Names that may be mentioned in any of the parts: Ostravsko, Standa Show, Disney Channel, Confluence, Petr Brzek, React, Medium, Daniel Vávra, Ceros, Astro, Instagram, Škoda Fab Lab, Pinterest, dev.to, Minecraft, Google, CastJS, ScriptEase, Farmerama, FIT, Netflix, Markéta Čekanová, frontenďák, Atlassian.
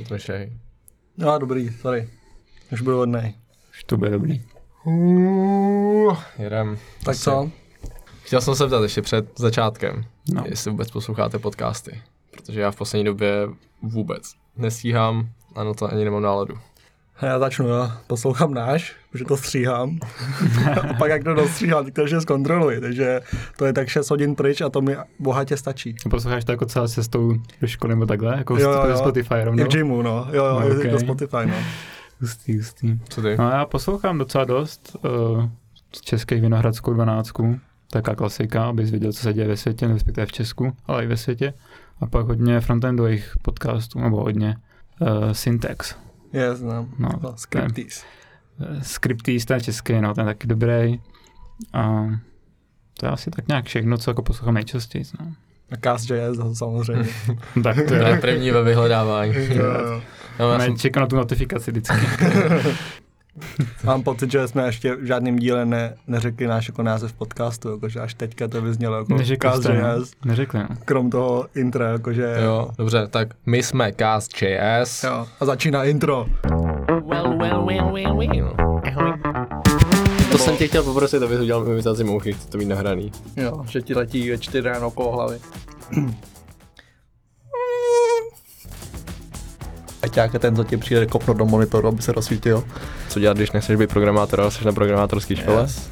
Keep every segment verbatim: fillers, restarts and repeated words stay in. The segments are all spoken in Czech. Otmešej. No dobrý, sorry. Už budu hodnej. Už to bude dobrý. Uh, Jedem. Tak asi. Co? Chtěl jsem se ptát ještě před začátkem, no. Jestli vůbec posloucháte podcasty. Protože já v poslední době vůbec nestíhám a na to ani nemám náladu. Já začnu, jo. Poslouchám náš, protože to stříhám. A pak jak to dostříhám, takže zkontroluji. Takže to je tak šest hodin pryč a to mi bohatě stačí. A posloucháš to jako celá cestou do školy nebo takhle? Jako jo, jo. Spotify rovnou? I v gymu, no. Jo, jo, okay. Do Spotify, no. Hustý, hustý. Co ty? No já poslouchám docela dost uh, českých Vinohradskou dvanáct. Taká klasika, abys viděl, co se děje ve světě, respektive v Česku, ale i ve světě. A pak hodně frontendových podcastů, nebo hodně uh, Syntax. Já znám. No, no, ScriptEase. ScriptEase, ten český, no, ten taky dobrý. A to je asi tak nějak všechno, co jako poslouchám nejčastěji. No. A CastJS samozřejmě. Tak to je první ve vyhledávání. Já jsem čekal na tu notifikaci vždycky. Mám pocit, že jsme ještě v žádném díle ne, neřekli náš jako název podcastu, jakože až teďka to vyznělo jako CastJS. Neřekli, no. Krom toho intra, jakože... Jo, dobře, tak my jsme CastJS. Jo, a začíná intro. Well, well, well, well, well. To jsem tě chtěl poprosit, abys udělal imitaci mouchy, chci to mít nahraný. Jo, že ti letí ve čtyři ráno po hlavě. Aťáka ten, co tě přijde kopnout do monitoru, aby se rozsvítil. Co dělat, když nechceš být programátor, ale jsi na programátorské škole? Yes.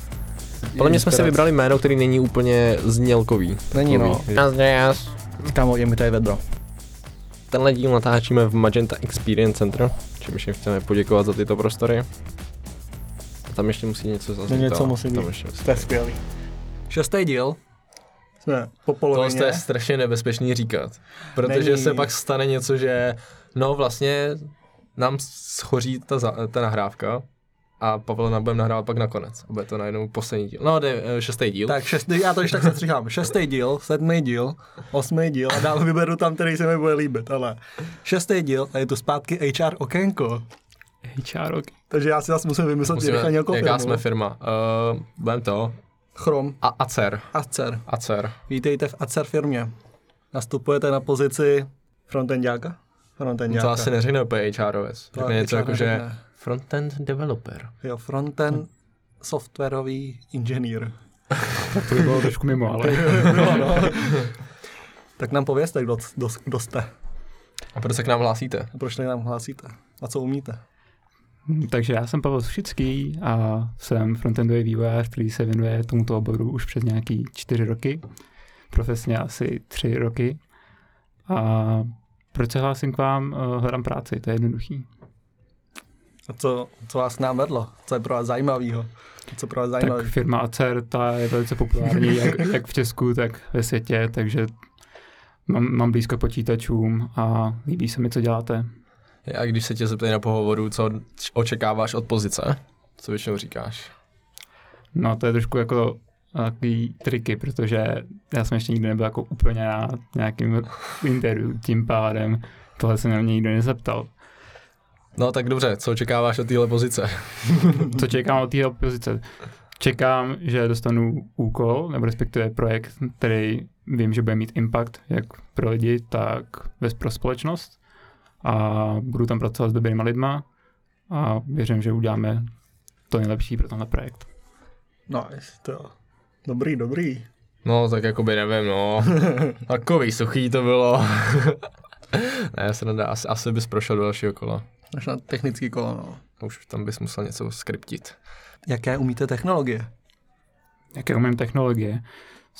Podle mě jsme si vybrali jméno, který není úplně znělkový. Není, no. Yes. Kámo, je mi tady vedro. Tenhle díl natáčíme v Magenta Experience Center, čímž jim chceme poděkovat za tyto prostory. A tam ještě musí něco zaznít. Něco musí být. To je skvělý. Šestý díl. Jsme po polovině. To je strašně nebezpečný říkat. Protože není. Se pak stane něco, že... No vlastně nám schoří ta, ta nahrávka a Pavel nám budeme nahrávat pak nakonec. A bude to najednou poslední díl. No, de, šestý díl. Tak šestý, já to ještě tak se stříhám. Šestý díl, sedmý díl, osmý díl a dál vyberu tam, který se mi bude líbit, ale šestý díl a je tu zpátky há er okénko. há er okénko. Takže já si zase musím vymyslet nějakou jaká firmu. Jaká jsme firma? Uh, budem to. Chrom. A Acer. Acer. Acer. Vítejte v Acer firmě. Nastupujete na pozici frontendáka? Frontend to asi neřekne úplně há er o es. Řekne něco jako, že frontend developer. Jo, frontend hmm. softwarový inženýr. To by bylo trošku mimo, ale... no, no. Tak nám povězte, kdo, kdo, kdo jste. A proč se k nám hlásíte? A proč se k nám hlásíte? A co umíte? Takže já jsem Pavel Sušický a jsem frontendový vývojář, který se věnuje tomuto oboru už před nějaký čtyři roky. Profesně asi tři roky. A... Proč se hlásím k vám? Hledám práci, to je jednoduchý. A co, co vás nám vedlo? Co je pro vás zajímavého? Co pro vás zajímavý? Tak firma Acer, ta je velice populární, jak, jak v Česku, tak ve světě, takže mám, mám blízko počítačům a líbí se mi, co děláte. A když se tě zeptají na pohovoru, co očekáváš od pozice? Co většinou říkáš? No to je trošku jako... takový triky, protože já jsem ještě nikdy nebyl jako úplně na nějakým interview, tím pádem tohle se na mě nikdo nezeptal. No tak dobře, co očekáváš od téhle pozice? Co čekám od téhle pozice? Čekám, že dostanu úkol, nebo respektive projekt, který vím, že bude mít impact jak pro lidi, tak pro společnost a budu tam pracovat s dobrýma lidma a věřím, že uděláme to nejlepší pro tenhle projekt. No, nice, to Dobrý, dobrý. No, tak jakoby nevím, no. Takový suchý to bylo. Ne, se nedá, asi, asi bys prošel do dalšího kola. Až na technický kolo, no. Už tam bys musel něco skriptit. Jaké umíte technologie? Jaké umím technologie?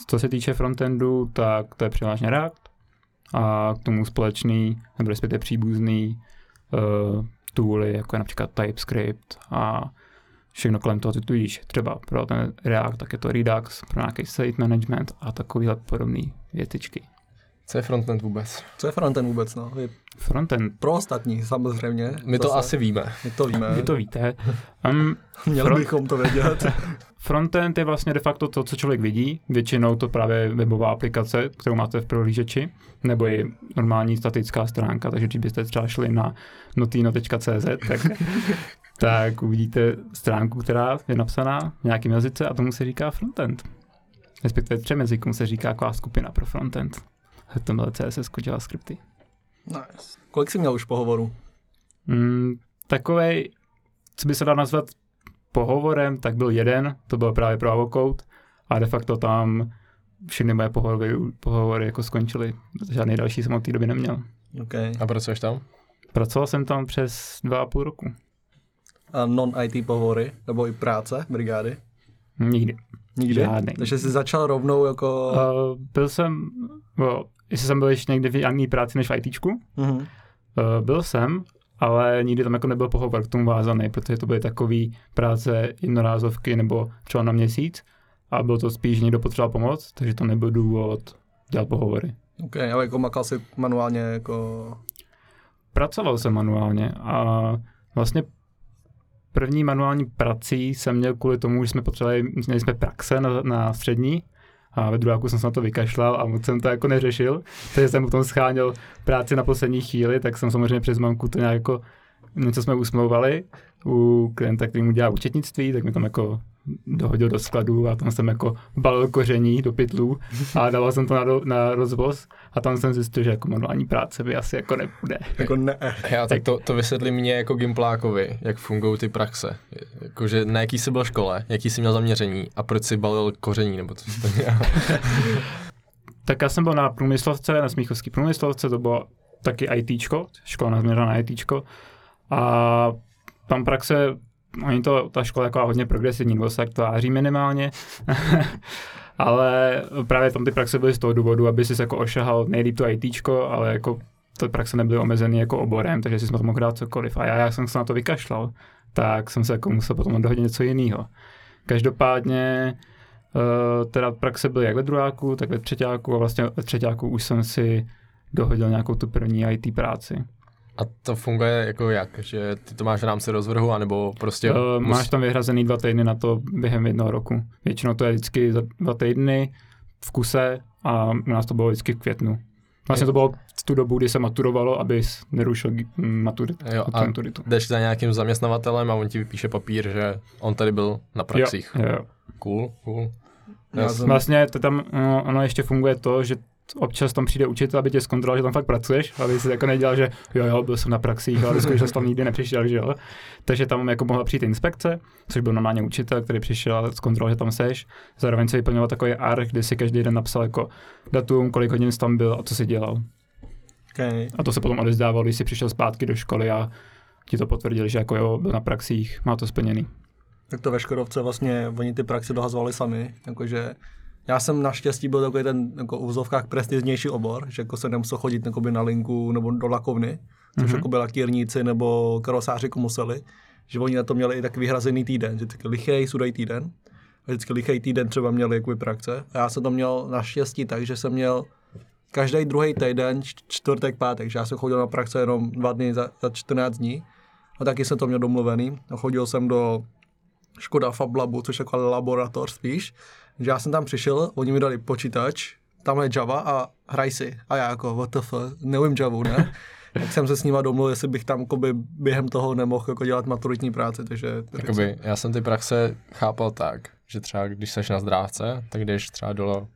Co se týče frontendu, tak to je převážně React. A k tomu společný, nebo respektive příbuzný uh, tooly, jako je například TypeScript a všechno kolem toho, tudíž třeba pro ten React, tak je to Redux, pro nějaký state management a takovýhle podobný větičky. Co je frontend vůbec? Co je frontend vůbec, no? Vy... Frontend. Pro ostatní, samozřejmě. My to zase... asi víme. My to víme. Vy to víte. Um, Měli front... bychom to vědět. Frontend je vlastně de facto to, co člověk vidí. Většinou to právě webová aplikace, kterou máte v prohlížeči, nebo i normální statická stránka, takže když byste třeba šli na notino tečka cé zet, tak... tak uvidíte stránku, která je napsaná v nějakém jazyce a tomu se říká frontend. Respektive třem jazykům se říká taková skupina pro frontend. V tomhle cé es es ku JavaScripty. Nice. Kolik jsi měl už pohovorů? Mm, takovej, co by se dal nazvat pohovorem, tak byl jeden, to byl právě pro Avocode a de facto tam všechny moje pohovory, pohovory jako skončily, žádný další jsem od té doby neměl. Okay. A pracuješ tam? Pracoval jsem tam přes dva a půl roku. A non-í té pohovory, nebo i práce, brigády? Nikdy. Nikdy? Žádný. Takže jsi začal rovnou jako... Uh, byl jsem, well, jestli jsem byl ještě někde v jiné práci než v í téčku, uh-huh. uh, byl jsem, ale nikdy tam jako nebyl pohovor k tomu vázaný, protože to byly takový práce jednorázovky nebo třeba na měsíc a bylo to spíš někdo potřeboval pomoc, takže to nebyl důvod dělat pohovory. Ok, ale jako makal jsi manuálně jako... Pracoval jsem manuálně a vlastně první manuální prací jsem měl kvůli tomu, že jsme potřebovali, měli jsme praxe na, na střední a ve druháku jsem se na to vykašlal a moc jsem to jako neřešil, takže jsem potom scháněl práci na poslední chvíli, tak jsem samozřejmě přes mamku to nějak jako, něco jsme usmlouvali u klienta, který mu dělá účetnictví, tak mi tam jako dohodil do skladu a tam jsem jako balil koření do pytlů a dával jsem to na, do, na rozvoz a tam jsem zjistil, že jako manuální práce by asi jako nepůjde. Jako ne. Já, tak to, to vysvětli mě jako gimplákovi, jak fungují ty praxe. Jakože na jaký jsi byl škole, jaký jsi měl zaměření a proč jsi balil koření, nebo to jsi to měl. Tak já jsem byl na průmyslovce, na Smíchovský průmyslovce, to bylo taky í téčko, škola nazměřila na í téčko a tam praxe. Oni to, ta škola je jako hodně progresivní, nebo se aktuáří minimálně, ale právě tam ty praxe byly z toho důvodu, aby jsi jako ošahal nejlíp to í téčko, ale jako ty praxe nebyly omezeny jako oborem, takže jsi to mohl dát cokoliv. A já, já jsem se na to vykašlal, tak jsem se jako musel potom dohodit něco jiného. Každopádně teda praxe byly jak ve druháku, tak ve třetíku a vlastně ve třetíku už jsem si dohodil nějakou tu první í té práci. A to funguje jako jak? Že ty to máš v rámci rozvrhu, anebo prostě... Uh, máš tam vyhrazený dva týdny na to během jednoho roku. Většinou to je vždycky za dva týdny v kuse a u nás to bylo vždycky v květnu. Vlastně to bylo tu dobu, kdy se maturovalo, abys nerušil maturitu. Jo, a jdeš za nějakým zaměstnavatelem a on ti vypíše papír, že on tady byl na praxích. Jo, jo. Cool, cool. Yes. Vlastně to tam, no, ono ještě funguje to, že občas tam přijde učitel, aby tě zkontroloval, že tam fakt pracuješ, aby jsi jako nedělal, že jo, jo, byl jsem na praxích, ale skutečně tam nikdy nepřišel, že jo. Takže tam jako mohla přijít inspekce, což byl normálně učitel, který přišel a zkontroloval, že tam seš. Zároveň se vyplňoval takový arch, kde si každý den napsal jako datum, kolik hodin jsi tam byl a co jsi dělal. Okay. A to se potom odevzdával, když jsi přišel zpátky do školy a ti to potvrdili, že jako jo, byl na praxích, má to splněný. Tak to ve Škodovce vlastně oni ty praxe dohazovali sami, jakože já jsem naštěstí byl takový ten jako v úzovkách prestižnější obor, že jako se nemusel chodit na linku nebo do lakovny, což mm-hmm. jako by lakírníci nebo karosáři museli, že oni na to měli i tak vyhrazený týden, že taky lichej, sudej týden. A vždycky lichej týden třeba měli jakoby praxe. A já jsem to měl naštěstí tak, že jsem měl každý druhý týden, čtvrtek, pátek, že já jsem chodil na praxe jenom dva dny za, za čtrnáct dní. A taky jsem to měl domluvený. A chodil jsem do Škoda Fab Labu, což je jako laboratoř spíš. Že já jsem tam přišel, oni mi dali počítač, tamhle Java a hraj si. A já jako, what the fuck, neumím Javu, ne? Tak jsem se s nima domluvil, jestli bych tam jako by během toho nemohl jako dělat maturitní práci, takže... Jakoby, já jsem ty praxe chápal tak, že třeba když seš na zdrávce, tak jdeš třeba do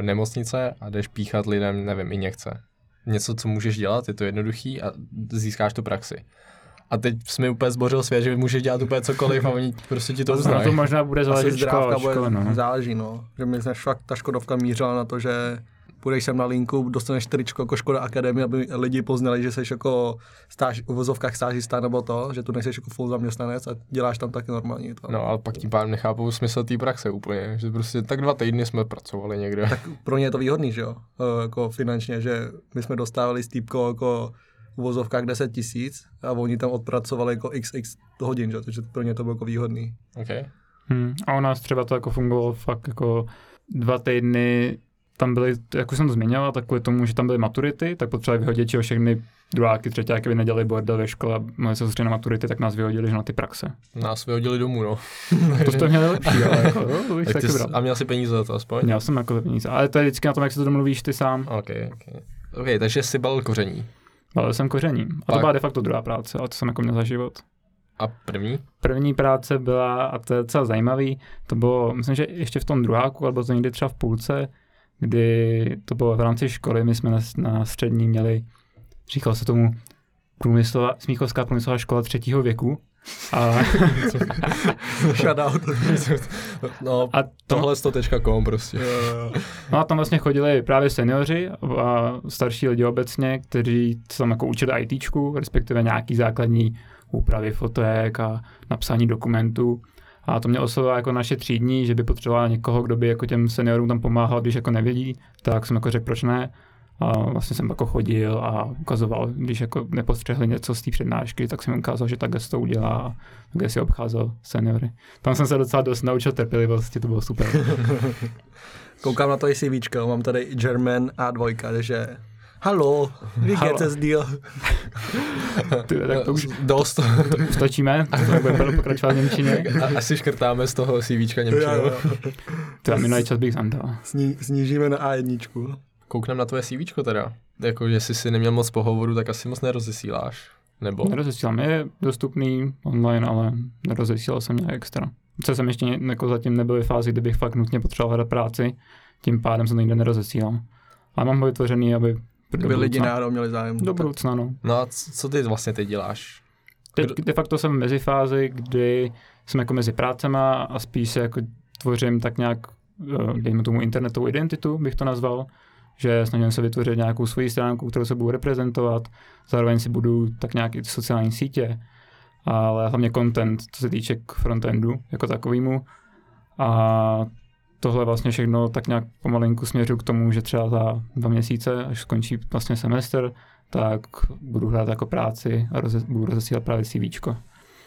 nemocnice a jdeš píchat lidem, nevím, injekce. Něco, co můžeš dělat, je to jednoduchý a získáš tu praxi. A teď jsi mi úplně zbořil svět, že můžeš dělat úplně cokoliv a oni prostě ti to uznají. Na to možná bude záležit škola, škola, no. Záleží, no. Že mi fakt ta Škodovka mířila na to, že půjdeš sem na linku, dostaneš tričko jako Škoda Akademie, aby lidi poznali, že jsi jako stáž, v vozovkách stážista nebo to, že tu nejseš jako full zaměstnanec a děláš tam taky normální to. No ale pak tím pádem nechápou smysl té praxe úplně, že prostě tak dva týdny jsme pracovali někde. Tak pro ně je to výhodný, že jo, e, jako finančně, že my jsme dostávali stýpko jako v vozovkách deset tisíc a oni tam odpracovali jako xx hodin, že? Takže pro ně to bylo jako výhodný. Okay. Hmm. A u nás třeba to jako fungovalo fakt jako dva týdny, tam byly, jak už jsem to změnila, tak kvůli tomu, že tam byly maturity, tak potřebovali vyhodit, že všechny druháky, třetíky by nedělali bordel ve škole a mohli se zřejmě na maturity, tak nás vyhodili, že na ty praxe. Nás vyhodili domů, no. To jste měli lepší, ale jako, no, to bych tak taky bral. A měl jsi peníze za to aspoň? Měl jsem jako peníze, ale to je vždycky na tom, jak se to domluvíš ty sám. Okay, okay. Okay, takže jsi bal koření. Balil jsem kořením. A pak to byla de facto druhá práce, ale to jsem jako měl za život. A první? První práce byla, a to je docela zajímavý, to bylo, myslím, že ještě v tom druháku, alebo to někdy třeba v půlce, kdy to bylo v rámci školy, my jsme na, na střední měli Říkalo se tomu průmyslová, Smíchovská průmyslová škola třetího věku. A shoutout. No, a tohle sto tečka com prostě. No a tam vlastně chodili právě seniori a starší lidi obecně, kteří se tam jako učili ITčku, respektive nějaký základní úpravy fotek a napsání dokumentů. A to mě oslovila jako naše třídní, že by potřebovala někoho, kdo by jako těm seniorům tam pomáhal, když jako nevědí, tak jsem jako řekl, proč ne. A vlastně jsem jako chodil a ukazoval, když jako nepostřehli něco z té přednášky, tak jsem jim ukázal, že takhle se to udělá a takhle si obcházel seniory. Tam jsem se docela dost naučil trpělivosti, to bylo super. Koukám na to i CVčko, mám tady German á dva, takže halo, vy gete zdeal. Tyve, tak to už dost. To, to vtočíme, to budeme pokračovat v němčině. A, asi škrtáme z toho CVčka němčinu. To já minulý čas bych zandal. Sní, snížíme na á jedna. Kouknem na tvoje CVčko teda. Jako, jestli jsi neměl moc pohovoru, tak asi moc nerozesíláš, nebo? Nerozesílám, je dostupný online, ale nerozesílal jsem nějak extra. Co jsem ještě jako zatím nebyl ve fázi, kdy bych fakt nutně potřeboval hledat práci, tím pádem jsem to nikde nerozesílám. Ale mám ho vytvořený, aby by lidi náhodou měli zájem. Do budoucna, no. No a co ty vlastně teď děláš? Teď de facto jsem v mezifázi, kdy jsem jako mezi prácema a spíš se jako tvořím tak nějak, dejme tomu internetovou identitu, bych to nazval, že snažím se vytvořit nějakou svoji stránku, kterou se budu reprezentovat, zároveň si budu tak nějak i sociální sítě, ale hlavně content, co se týče k frontendu jako takovýmu. A tohle vlastně všechno tak nějak pomalinku směřu k tomu, že třeba za dva měsíce, až skončí vlastně semestr, tak budu hrát jako práci a roze, budu rozesílat právě CVčko.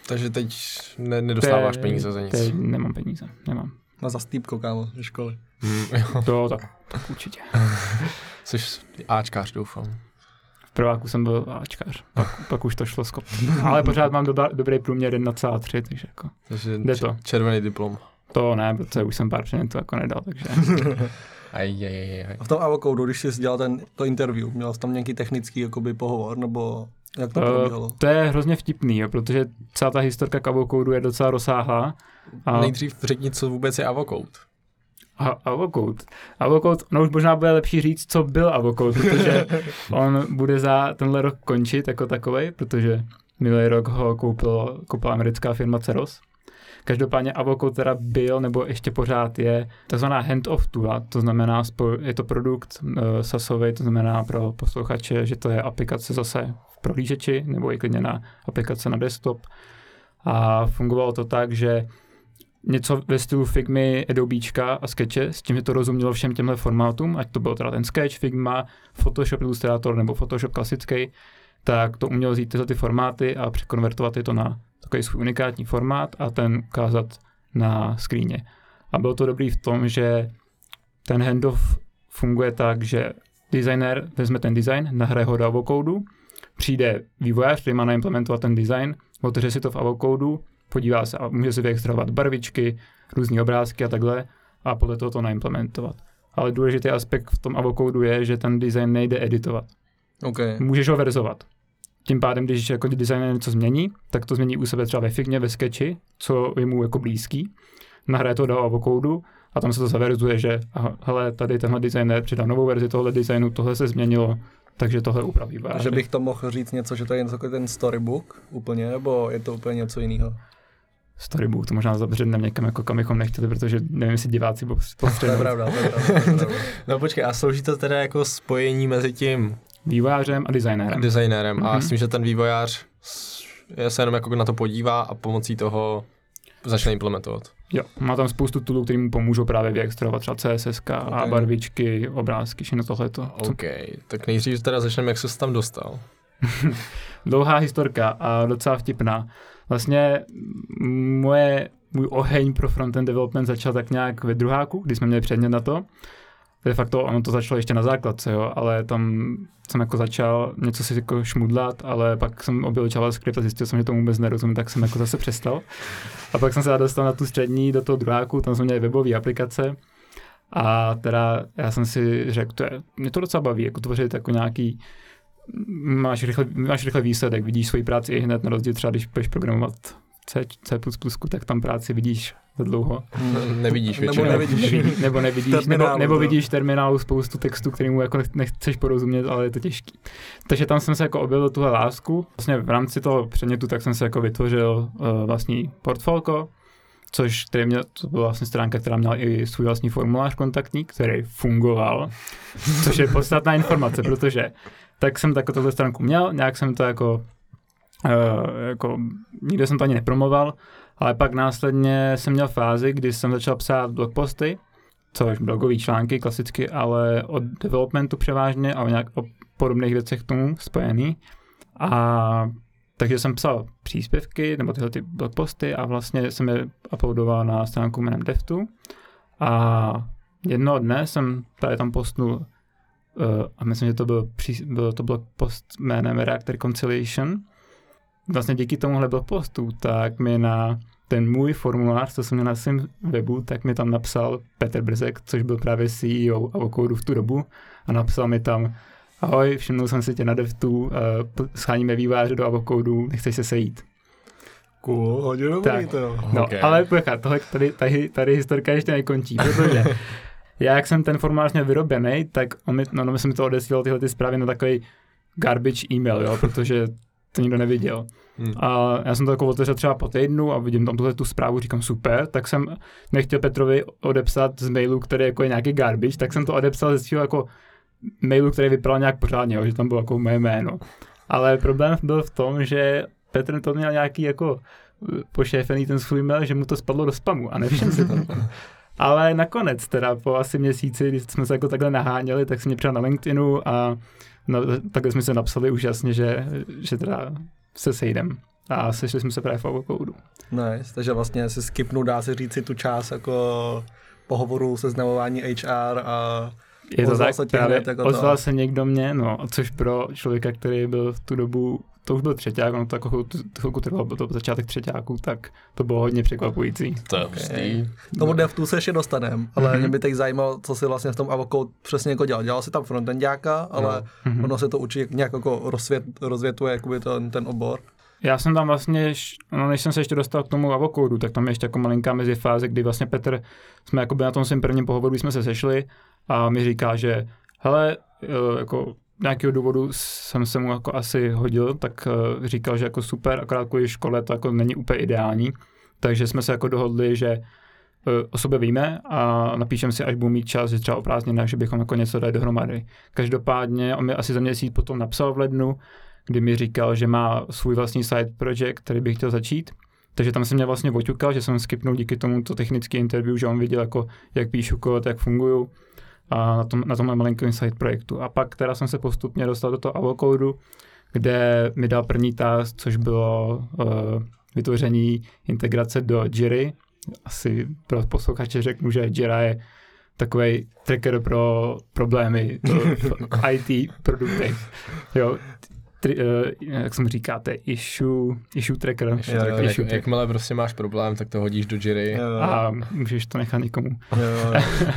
Takže teď ne, nedostáváš teď, peníze za nic? Teď nemám peníze, nemám. Na zastýpko, kámo, ze školy. Mm, to tak, tak určitě. Jsi áčkář, doufám. V prváku jsem byl áčkář, pak, pak už to šlo skop. Ale pořád mám dobra, dobrý průměr jedna celá tři, takže jako takže jde to. Červený diplom. To ne, protože už jsem pár předmětů jako nedal, takže... aj, aj, aj, aj. A v tom Avocodu, když jsi dělal ten, to interview, měl jsi tam nějaký technický jakoby, pohovor, nebo jak to probíhalo? To je hrozně vtipný, jo, protože celá ta historka k Avocodu je docela rozsáhlá. A... Nejdřív řekni, co vůbec je Avocode. Avocode. Avocode, no už možná bude lepší říct, co byl Avocode, protože on bude za tenhle rok končit jako takovej, protože minulý rok ho koupil, koupila americká firma Ceros. Každopádně Avocode teda byl, nebo ještě pořád je takzvaná handoff tool, to znamená, je to produkt e, SaaSový, to znamená pro posluchače, že to je aplikace zase v prohlížeči, nebo i klidně na aplikace na desktop. A fungovalo to tak, že něco ve stylu Figmy, Adobečka a Sketche, s tím, že to rozumělo všem těmhle formátům, ať to byl teda ten Sketch, Figma, Photoshop Illustrator nebo Photoshop klasický, tak to umělo vzít tyhle ty formáty a překonvertovat je to na takový svůj unikátní formát a ten ukázat na skříně. A bylo to dobrý v tom, že ten handoff funguje tak, že designer vezme ten design, nahraje ho do Avocodu, přijde vývojář, který má naimplementovat ten design, otevře si to v Avocodu, podívá se a může si vyextrahovat barvičky, různé obrázky a takhle a podle toho to naimplementovat. Ale důležitý aspekt v tom Avocodu je, že ten design nejde editovat. Okay. Můžeš ho verzovat. Tím pádem, když jako designer něco změní, tak to změní u sebe třeba ve Figmě, ve Sketchi, co je mu jako blízký. Nahraje to do Avocodu a tam se to zaverzuje, že aha, hele, tady tenhle designer přidal novou verzi tohle designu, tohle se změnilo, takže tohle upraví. Takže bych to mohl říct něco, že to je něco ten storybook úplně, nebo je to úplně něco jiného? Storybook, to možná zabředneme někam, jako kam bychom nechtěli, protože nevím, jestli diváci postřebují. To, to, to, to No počkej, a slouží to teda jako spojení mezi tím vývojářem a designérem. Designérem. Mm-hmm. A s tím, že ten vývojář se jenom jako na to podívá a pomocí toho začne implementovat. Jo, má tam spoustu toolů, který mu pomůžou právě vyextrahovat třeba C S S okay. a barvičky, obrázky, všechno tohleto. OK, tak nejdřív teda začneme, jak se tam dostal. Dlouhá historka a docela vtipná. Vlastně moje, můj oheň pro frontend development začal tak nějak ve druháku, kdy jsme měli předmět na to. De facto ono to začalo ještě na základce, jo, ale tam jsem jako začal něco si jako šmudlat, ale pak jsem objevil JavaScript a zjistil jsem, že tomu vůbec nerozumím, tak jsem jako zase přestal. A pak jsem se dostal na tu střední do toho druháku, tam jsme měli webové aplikace a teda já jsem si řekl, to je, mě to docela baví, jako tvořit jako nějaký, máš rychle, máš rychle výsledek, vidíš svoji práci i hned na rozdíl třeba, když budeš programovat C, C++, tak tam práci vidíš za dlouho. Nevidíš většinou. Nebo nevidíš. nebo, nevidíš nebo, nebo vidíš terminálu spoustu textu, kterému jako nechceš porozumět, ale je to těžký. Takže tam jsem se jako objevil tuhle lásku. Vlastně v rámci toho předmětu tak jsem se jako vytvořil uh, vlastní portfolio, což který mě, to byla vlastně stránka, která měla i svůj vlastní formulář kontaktní, který fungoval, což je podstatná informace, protože tak jsem takovou tuhle stránku měl, nějak jsem to jako Uh, jako nikde jsem to ani nepromoval, ale pak následně jsem měl fázi, kdy jsem začal psát blogposty, což blogové články klasicky, ale o developmentu převážně a o nějak o podobných věcech k tomu spojený. A takže jsem psal příspěvky nebo tyhle ty blogposty a vlastně jsem je uploadoval na stránku jménem dev tečka to a jednoho dne jsem tady tam postnul uh, a myslím, že to byl, při, byl to blogpost jménem React Reconciliation. Vlastně díky tomuhle blogpostu, tak mi na ten můj formulář, co jsem měl na svém webu, tak mi tam napsal Petr Brzek, což byl právě C E O Avocode v tu dobu a napsal mi tam: ahoj, všimnul jsem si tě na dev tečka to, scháníme výváře do Avocode, nechceš se sejít. Cool, hodně dobrý to. No, okay. Ale počkat, tohle tady, tady, tady historka ještě nekončí, protože já, jak jsem ten formulář měl vyrobený, tak on mi, no, no, jsem mi to odesílal tyhle ty zprávy na takový garbage e-mail, jo, protože to nikdo neviděl. Hmm. A já jsem to jako otevřel třeba po týdnu a vidím tam tuhle tu zprávu, říkám super, tak jsem nechtěl Petrovi odepsat z mailu, který jako je nějaký garbage, tak jsem to odepsal ze svého jako mailu, který vypadal nějak pořádně, jo, že tam bylo jako moje jméno. Ale problém byl v tom, že Petr to měl nějaký jako pošéfený ten svůj mail, že mu to spadlo do spamu a nevšiml si to. Ale nakonec teda po asi měsíci, když jsme se jako takhle naháněli, tak jsem mě přijel na LinkedInu a no, takhle jsme se napsali už jasně, že, že teda se sejdem. A sešli jsme se právě v Avocode. Nice, takže vlastně se skipnu, dá se říct si tu část jako pohovoru, seznamování H R a je to tak, se právě jako ozval to. Se někdo mě, no, což pro člověka, který byl v tu dobu, to už byl třeťák, no to jako chvilku trvalo, byl to začátek třeťáků, tak to bylo hodně překvapující. To je hustý. Tomu devtu se ještě dostanem, ale mm-hmm. mě by teď zajímalo, co si vlastně v tom Avocode přesně jako dělal. Dělal si tam frontendáka, ale mm-hmm. ono se to určitě nějak jako rozvět, rozvětuje jakoby ten, ten obor. Já jsem tam vlastně, no než jsem se ještě dostal k tomu Avocode, tak tam je ještě jako malinká mezifáze, kdy vlastně Petr, jsme jakoby na tom svým prvním pohovoru jsme se sešli a mi říká, že hele, jako nějakého důvodu jsem se mu jako asi hodil, tak uh, říkal, že jako super, akorát kvůli škole to jako není úplně ideální, takže jsme se jako dohodli, že uh, o sobě víme a napíšem si, až budu mít čas, že třeba o prázdninách, že bychom jako něco dali dohromady. Každopádně on mi asi za měsíc potom napsal v lednu, kdy mi říkal, že má svůj vlastní side project, který bych chtěl začít, takže tam se mě vlastně oťukal, že jsem skipnul díky tomu to technické interview, že on viděl jako, jak píšu kód, jak funguju. A na, tom, na tomhle malinkém side projektu. A pak teda jsem se postupně dostal do toho Avocode, kde mi dal první task, což bylo uh, vytvoření integrace do Jiry. Asi pro posluchače řeknu, že Jira je takovej tracker pro problémy v I T produktech. Jo, tri, uh, jak jsem říkáte, issue, issue tracker. Issue tracker. Jak, issue tracker. Jakmile prostě máš problém, tak to hodíš do Jiry. A můžeš to nechat někomu.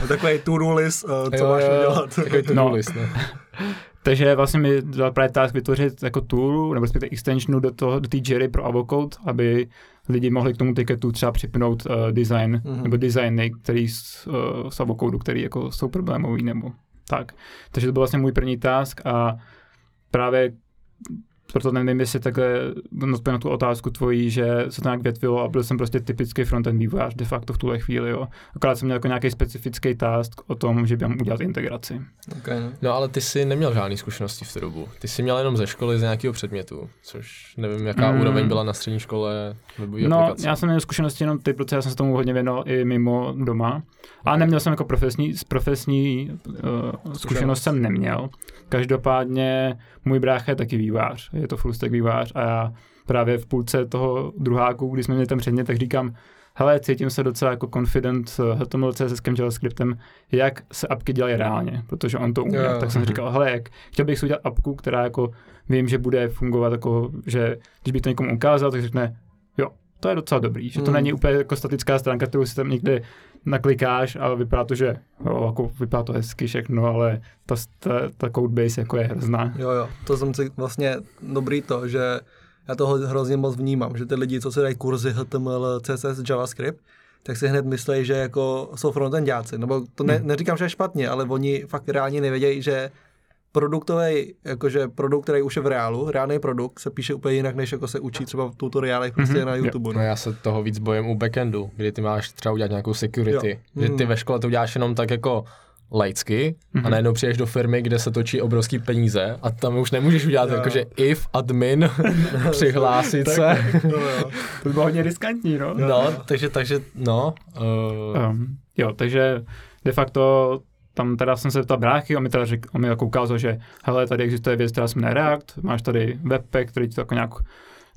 Takový to-do list, uh, co jo, máš udělat. Takový to-do no. list, ne? Takže vlastně mi dal právě task vytvořit jako tool, nebo respektive extensionu do toho, do té Jiry pro Avocode, aby lidi mohli k tomu ticketu třeba připnout uh, design, mm-hmm. nebo designy, který z, uh, z Avocode, který jako jsou problémový, nebo tak. Takže to byl vlastně můj první task a právě proto nevím, jestli takhle odpovím na tu otázku tvojí, že se to nějak větvilo a byl jsem prostě typický frontend vývojář de facto v tuhle chvíli, jo. Akorát jsem měl jako nějaký specifický task o tom, že bych měl udělat integraci. Okay, no. no ale ty jsi neměl žádný zkušenosti v té dobu. Ty jsi měl jenom ze školy z nějakého předmětu, což nevím, jaká mm. úroveň byla na střední škole webový no, aplikace. No, já jsem měl zkušenosti jenom ty, protože já jsem se tomu hodně věnoval i mimo doma. A okay. neměl jsem jako profesní, profesní uh, zkušenost jsem neměl. Každopádně můj brácha je taky vývojář. Je to fullstack vývojář a já právě v půlce toho druháku, když jsme měli ten předmět, tak říkám, hele, cítím se docela jako confident s H T M L, C S S, JavaScriptem, jak se apky dělají reálně, protože on to uměl. Yeah. Tak jsem říkal, hele, jak, chtěl bych si udělat apku, která jako vím, že bude fungovat jako, že když bych to někomu ukázal, tak řekne, jo, to je docela dobrý, že to mm. není úplně jako statická stránka, kterou si tam někde naklikáš a vypadá to, že jo, jako vypadá to hezky všechno, ale ta, ta, ta codebase jako je hrozná. Jo, jo, to jsem si vlastně dobrý to, že já toho hrozně moc vnímám, že ty lidi, co se dají kurzy H T M L, C S S, JavaScript, tak si hned myslí, že jako jsou frontendáci. Nebo to ne, neříkám, že je špatně, ale oni fakt reálně nevědějí, že produktový, jakože produkt, který už je v reálu, reálný produkt, se píše úplně jinak, než jako se učí třeba v tutoriálech prostě mm-hmm. na YouTube. No já se toho víc bojím u backendu, kdy ty máš třeba udělat nějakou security, jo. že ty ve škole to uděláš jenom tak jako lajcky mm-hmm. a najednou přijdeš do firmy, kde se točí obrovský peníze a tam už nemůžeš udělat jakože if admin přihlásit tak, se. No, jo. To bylo hodně riskantní, no? No, jo. takže, takže, no. Uh... Um, jo, takže de facto tam teda jsem se ptal bráchy, on mi teda řík, on mi jako ukázal, že hele, tady existuje věc, která se jmenuje React, máš tady webpack, který ti to jako nějak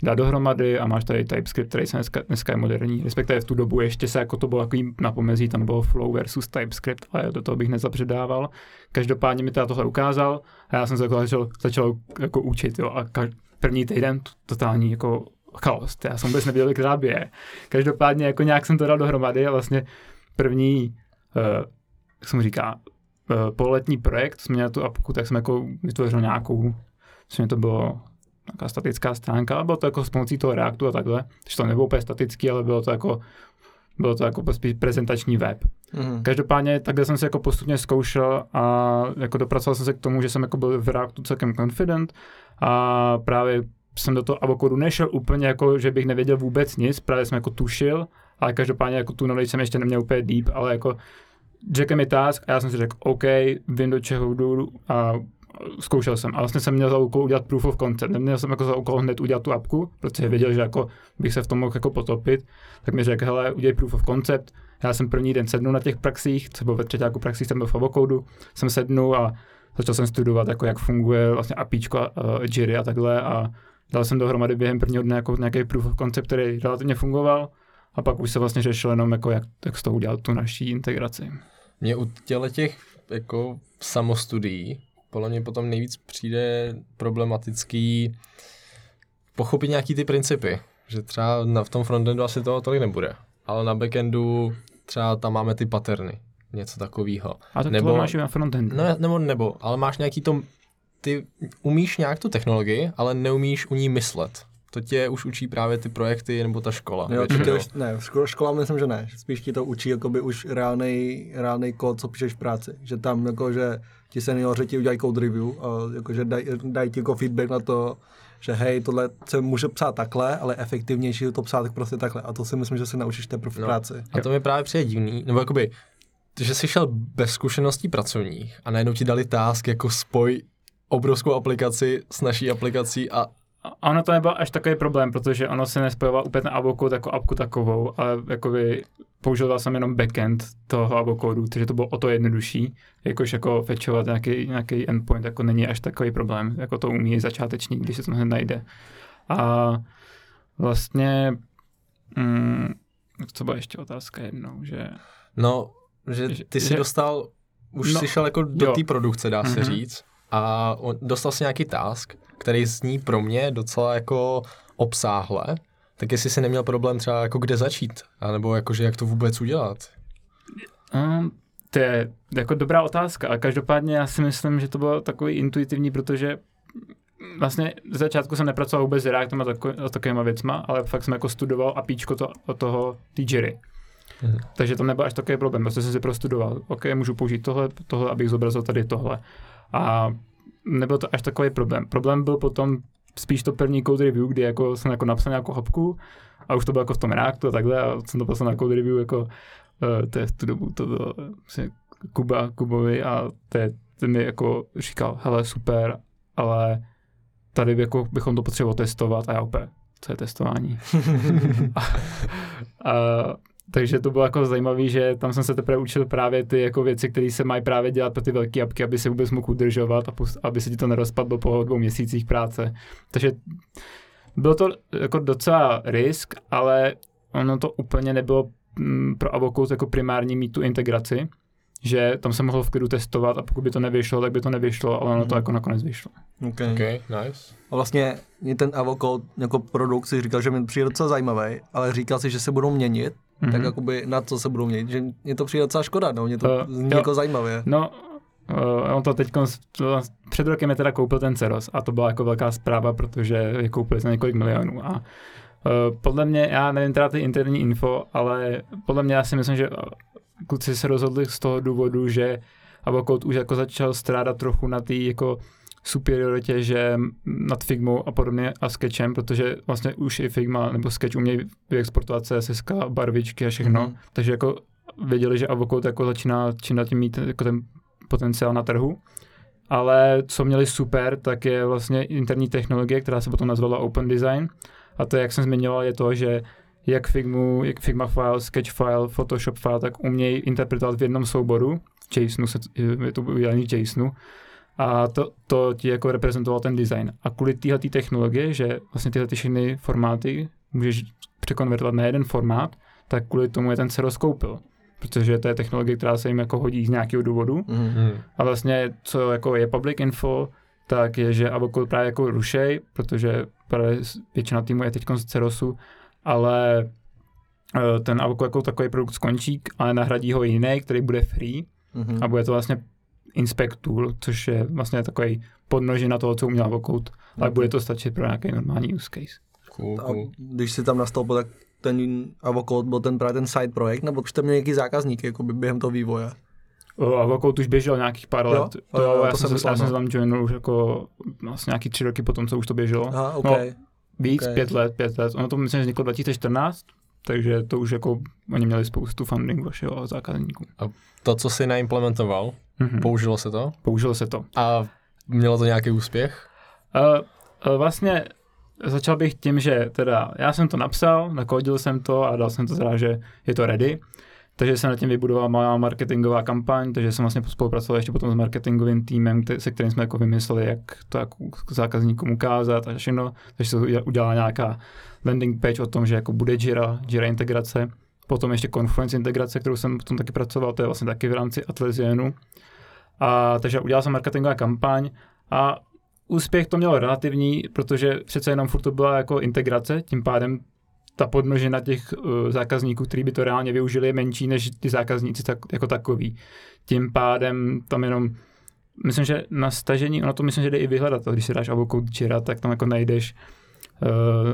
dá dohromady a máš tady TypeScript, který se dneska, dneska je moderní, respektive v tu dobu ještě se jako to bylo takový na pomezí, tam bylo Flow versus TypeScript, ale do toho bych nezapředával. Každopádně mi teda tohle ukázal a já jsem se jako začal, začal jako učit, jo, a každý, první týden totální jako chaos, já jsem vůbec nevěděl, která by je. Každopádně jako nějak jsem to dal dohromady a vlastně první, uh, jak jsem říká, pololetní projekt, jsme měli tu apku, tak jsem jako vytvořil nějakou, co mě to bylo nějaká statická stránka, ale bylo to jako s pomocí toho Reactu a takhle, takže to nebylo úplně statický, ale bylo to jako, bylo to jako spíš prezentační web. Mm. Každopádně takhle jsem se jako postupně zkoušel a jako dopracoval jsem se k tomu, že jsem jako byl v Reactu celkem confident a právě jsem do toho Avocodu nešel úplně jako, že bych nevěděl vůbec nic, právě jsem jako tušil, ale každopádně jako tu knowledge jsem ještě neměl úplně deep, ale jako řekl mi task a já jsem si řekl, OK, vím, do čeho jdu a zkoušel jsem. A vlastně jsem měl za úkol udělat proof of concept. Neměl jsem jako za úkol hned udělat tu apku, protože věděl, že jako bych se v tom mohl jako potopit. Tak mi řekl, hele, udělej proof of concept. Já jsem první den sednul na těch praxích, třeba ve třetí jako praxích jsem byl v Avocadu, jsem sednul a začal jsem studovat, jako jak funguje vlastně apíčko a Jiry a takhle a dal jsem dohromady během prvního dne jako nějaký proof of concept, který relativně fungoval. A pak už se vlastně řešilo jenom, jako jak, jak s toho udělat tu naší integraci. Mně u těch jako samostudií podle mě potom nejvíc přijde problematický pochopit nějaký ty principy. Že třeba na, v tom frontendu asi toho tolik nebude, ale na backendu třeba tam máme ty paterny, něco takového. A to nebo, máš i na frontendu. No, nebo, nebo, ale máš nějaký to, ty umíš nějak tu technologii, ale neumíš u ní myslet. To tě už učí právě ty projekty nebo ta škola. Jo, tě už, ne, škola, škola myslím, že ne. Spíš ti to učí jakoby už reálnej, reálnej kód, co píšeš v práci. Že tam jakože ti seniori ti udělají code review a jakože dají daj ti jako feedback na to, že hej, tohle se může psát takhle, ale efektivnější je to psát prostě takhle. A to si myslím, že se naučíš teprve v práci. No, a to mi právě přijde divný, nebo jakoby, že jsi šel bez zkušeností pracovních a najednou ti dali task jako spoj obrovskou aplikaci s naší aplikací a A ono to nebyl až takový problém, protože ono se nespojoval úplně na Avocode jako apku takovou, ale jakoby používal jsem jenom backend toho Avocodu, takže to bylo o to jednodušší, jakož jako fetchovat nějaký, nějaký endpoint, jako není až takový problém, jako to umí začátečník, když se to hned najde. A vlastně, mm, co byla ještě otázka jednou, že... No, že ty že, jsi dostal, už no, jsi šel jako do té produkce, dá mm-hmm. se říct, a dostal jsi nějaký task, který zní pro mě docela jako obsáhle, tak jestli jsi neměl problém třeba jako kde začít, anebo jakože jak to vůbec udělat? Um, to je jako dobrá otázka, ale každopádně já si myslím, že to bylo takový intuitivní, protože vlastně ze začátku jsem nepracoval vůbec s Reactem a, tako, a takovýma věcma, ale fakt jsem jako studoval apíčko to, od toho té Jiry. Hmm. Takže to nebyl až takový problém, protože jsem si prostudoval, ok, můžu použít tohle, tohle, abych zobrazil tady tohle. A nebyl to až takový problém. Problém byl potom spíš to první code review, kdy jako jsem jako napsal nějakou hapku a už to bylo jako v tom Reactu a takhle a jsem to poslal na code review jako uh, to je v tu dobu, to bylo vlastně Kuba, Kubovi a ten mi jako říkal, hele super, ale tady jako bychom to potřebovali testovat a já opět, co je testování. a, a, takže to bylo jako zajímavé, že tam jsem se teprve učil právě ty jako věci, které se mají právě dělat pro ty velké apky, aby se vůbec mohl udržovat a pust, aby se ti to nerozpadlo po dvou měsících práce. Takže bylo to jako docela risk, ale ono to úplně nebylo pro Avocode jako primární mít tu integraci, že tam se mohlo v klidu testovat a pokud by to nevyšlo, tak by to nevyšlo, ale ono to jako nakonec vyšlo. Okay. Okay, nice. A vlastně mě ten Avocode jako produkt si říkal, že mi přijde docela zajímavý, ale říkal si, že se budou měnit. Mm-hmm. Tak jakoby na co se budou měnit, že mě to přijde docela škoda, no, mě to uh, zní jo. jako zajímavě. No, Uh, on to teď před rokem je teda koupil ten Ceros a to byla jako velká zpráva, protože je koupili za několik milionů a uh, podle mě, já nevím teda ty interní info, ale podle mě já si myslím, že kluci se rozhodli z toho důvodu, že Avocode už jako začal strádat trochu na té jako superioritě, že nad Figmou a podobně a Sketchem, protože vlastně už i Figma nebo Sketch umějí vyexportovat C S S, barvičky a všechno, mm. takže jako věděli, že Avocode jako začíná činat mít jako ten potenciál na trhu, ale co měli super, tak je vlastně interní technologie, která se potom nazvala Open Design a to, jak jsem zmiňoval, je to, že jak, Figmu, jak Figma file, Sketch file, Photoshop file, tak umějí interpretovat v jednom souboru, v JSONu, se, je to udělaný v JSONu a to, to ti jako reprezentoval ten design. A kvůli téhleté technologie, že vlastně tyhle všechny formáty můžeš překonvertovat na jeden formát, tak kvůli tomu je ten Ceros koupil. Protože to je technologie, která se jim jako hodí z nějakého důvodu. Mm-hmm. A vlastně, co jako je public info, tak je, že Avocode právě jako rušej, protože právě většina týmu je teď z Cerosu, ale ten Avocode jako takový produkt skončí, ale nahradí ho jiný, který bude free mm-hmm. a bude to vlastně inspect tool, což je vlastně takový podmnožina toho, co uměl Avocode, mm-hmm. ale bude to stačit pro nějaký normální use case. Cool, cool. A když si tam nastoupil, tak ten Avocode byl ten právě ten side projekt, nebo už jste měl nějaký zákazník jako během toho vývoje? O, Avocode už běžel nějakých pár jo? let. To, jo, já, to jsem se, já jsem se tam joinul už jako vlastně nějaký tři roky potom, co už to běželo. Aha, okay. No, víc, okay. pět let, pět let. Ono to myslím, že vzniklo dva tisíce čtrnáct, takže to už jako oni měli spoustu funding vašeho zákazníků. A to, co jsi naimplementoval, mm-hmm. použilo se to? Použilo se to. A mělo to nějaký úspěch? Uh, uh, vlastně začal bych tím, že teda já jsem to napsal, nakodil jsem to a dal jsem to teda, že je to ready. Takže jsem nad tím vybudoval malá marketingová kampaň, takže jsem vlastně spolupracoval ještě potom s marketingovým týmem, se kterým jsme jako vymysleli, jak to jako zákazníkům ukázat a všechno. Takže se udělala nějaká landing page o tom, že jako bude Jira, Jira integrace, potom ještě Confluence integrace, kterou jsem potom taky pracoval, to je vlastně taky v rámci Atlassianu. A takže udělal jsem marketingová kampaň a úspěch to mělo relativní, protože přece jenom furt to byla jako integrace, tím pádem ta podmnožina těch uh, zákazníků, kteří by to reálně využili, je menší než ty zákazníci tak, jako takový. Tím pádem tam jenom, myslím, že na stažení, ono to myslím, že jde i vyhledat, když si dáš Avocode Jira, tak tam jako najdeš uh,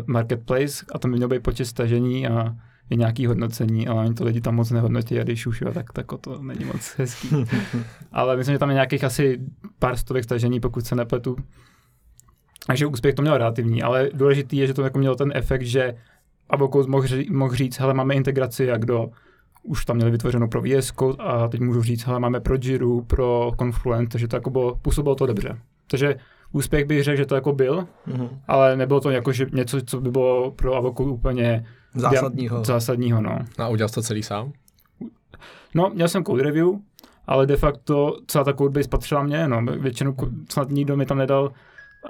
marketplace a tam by mělo být počet stažení a je nějaký hodnocení, ale oni to lidi tam moc nehodnotí a když už jo, tak, tak to není moc hezký. Ale myslím, že tam je nějakých asi pár stovek stažení, pokud se nepletu. Takže úspěch to měl relativní, ale důležitý je, že to jako mělo ten efekt, že Avocode mohl, mohl říct, hele, máme integraci jak do, už tam měli vytvořenou pro V S Code a teď můžu říct, hele, máme pro Jiru, pro Confluence, takže to jako bylo, působilo to dobře. Takže úspěch bych řekl, že to jako byl, mm-hmm. ale nebylo to jako, že něco, co by bylo pro Avocode úplně zásadního. zásadního no. A udělal jsi to celý sám? No, měl jsem code review, ale de facto celá ta codebase patřila mně, no. Většinu, snad nikdo mi tam nedal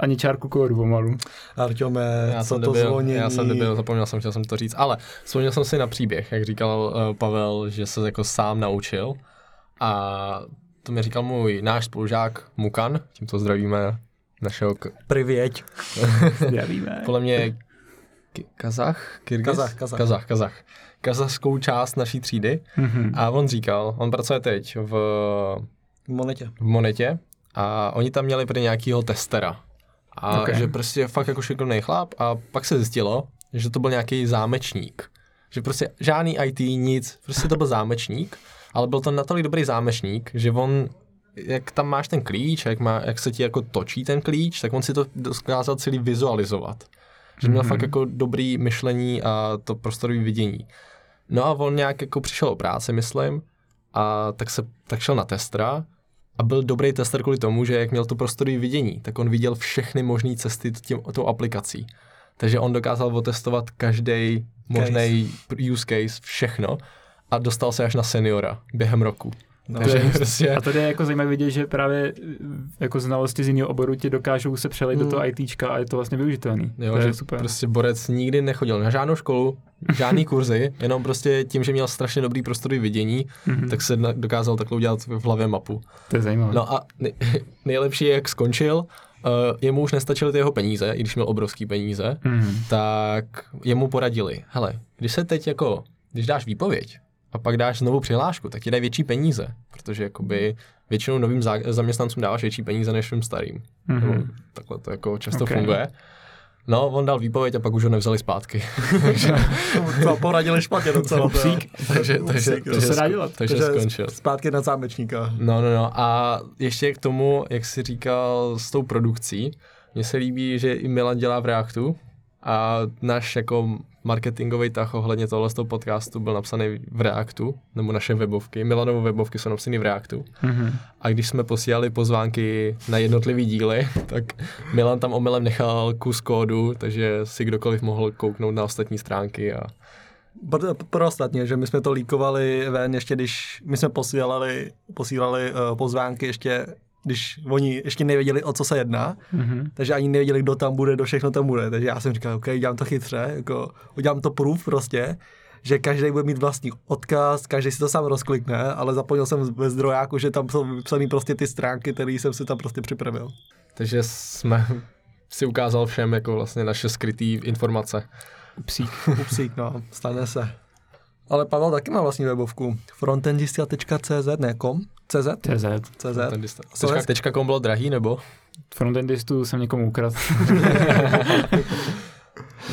ani čárku kódu pomalu. Arťome, já co to debil, zvonění. Já jsem debil, zapomněl jsem, chtěl jsem to říct, ale vzpomněl jsem si na příběh, jak říkal uh, Pavel, že se jako sám naučil a to mi říkal můj náš spolužák Mukan, tímto zdravíme našeho... K... Privěť. Zdravíme. Podle mě Kazach, Kyrgyz? Kazach, Kazach. Kazach, Kazach. Kazachskou část naší třídy. Mm-hmm. A on říkal, on pracuje teď v... V Monetě. V Monetě. A oni tam měli prý nějakýho testera. A okay. že prostě fakt jako šikovnej chlap. A pak se zjistilo, že to byl nějaký zámečník. Že prostě žádný I T, nic. Prostě to byl zámečník. Ale byl to natolik dobrý zámečník, že on... jak tam máš ten klíč, jak, má, jak se ti jako točí ten klíč, tak on si to dokázal celý vizualizovat. Že měl mm-hmm. fakt jako dobrý myšlení a to prostorové vidění. No a on nějak jako přišel o práci, myslím, a tak, se, tak šel na testera a byl dobrý tester kvůli tomu, že jak měl to prostorové vidění, tak on viděl všechny možné cesty tím, tou aplikací. Takže on dokázal otestovat každý možný use case, všechno a dostal se až na seniora během roku. No, takže, prostě... A tady je jako zajímavé vidět, že právě jako znalosti z jiného oboru ti dokážou se přelejt mm. do toho ITčka a je to vlastně využitelný. Jo, to je super. Prostě borec nikdy nechodil na žádnou školu, žádný kurzy, jenom prostě tím, že měl strašně dobrý prostorový vidění, mm-hmm. tak se dokázal takhle udělat v hlavě mapu. To je zajímavé. No a nej- nejlepší je, jak skončil, uh, jemu už nestačily ty jeho peníze, i když měl obrovský peníze, mm-hmm. tak jemu poradili, hele, když se teď jako, když dáš výpověď, a pak dáš novou přihlášku, tak ti dají větší peníze, protože jakoby většinou novým zá- zaměstnancům dáváš větší peníze než svým starým. Mm-hmm. No, takhle to jako často okay. funguje. No, on dal výpověď a pak už ho nevzali zpátky. Takže to poradili špatně docela. Psík. Takže, takže, Psík, takže, to se dá dělat. Takže skončil. Zpátky na zámečníka. No, no, no. A ještě k tomu, jak jsi říkal, s tou produkcí. Mně se líbí, že i Milan dělá v Reactu a náš jako marketingový tah ohledně tohle z toho podcastu byl napsaný v Reactu, nebo naše webovky. Milanovo webovky jsou napsané v Reactu. Mm-hmm. A když jsme posílali pozvánky na jednotlivý díly, tak Milan tam omylem nechal kus kódu, takže si kdokoliv mohl kouknout na ostatní stránky. A... Pro, pro ostatně, že my jsme to líkovali ven ještě, když my jsme posílali, posílali uh, pozvánky ještě když oni ještě nevěděli, o co se jedná, mm-hmm. takže ani nevěděli, kdo tam bude, kdo všechno tam bude. Takže já jsem říkal, OK, udělám to chytře, jako, udělám to proof prostě, že každý bude mít vlastní odkaz, každý si to sám rozklikne, ale zapomněl jsem ve zdrojáku, že tam jsou vypsané prostě ty stránky, které jsem si tam prostě připravil. Takže jsme si ukázal všem jako vlastně naše skrytý informace. Upsík, upsík, no, stane se. Ale Pavel taky má vlastní webovku. frontendista tečka cz, ne com? CZ? CZ. CZ. Tečka com bylo drahý, nebo? Frontendistu jsem někomu ukradl.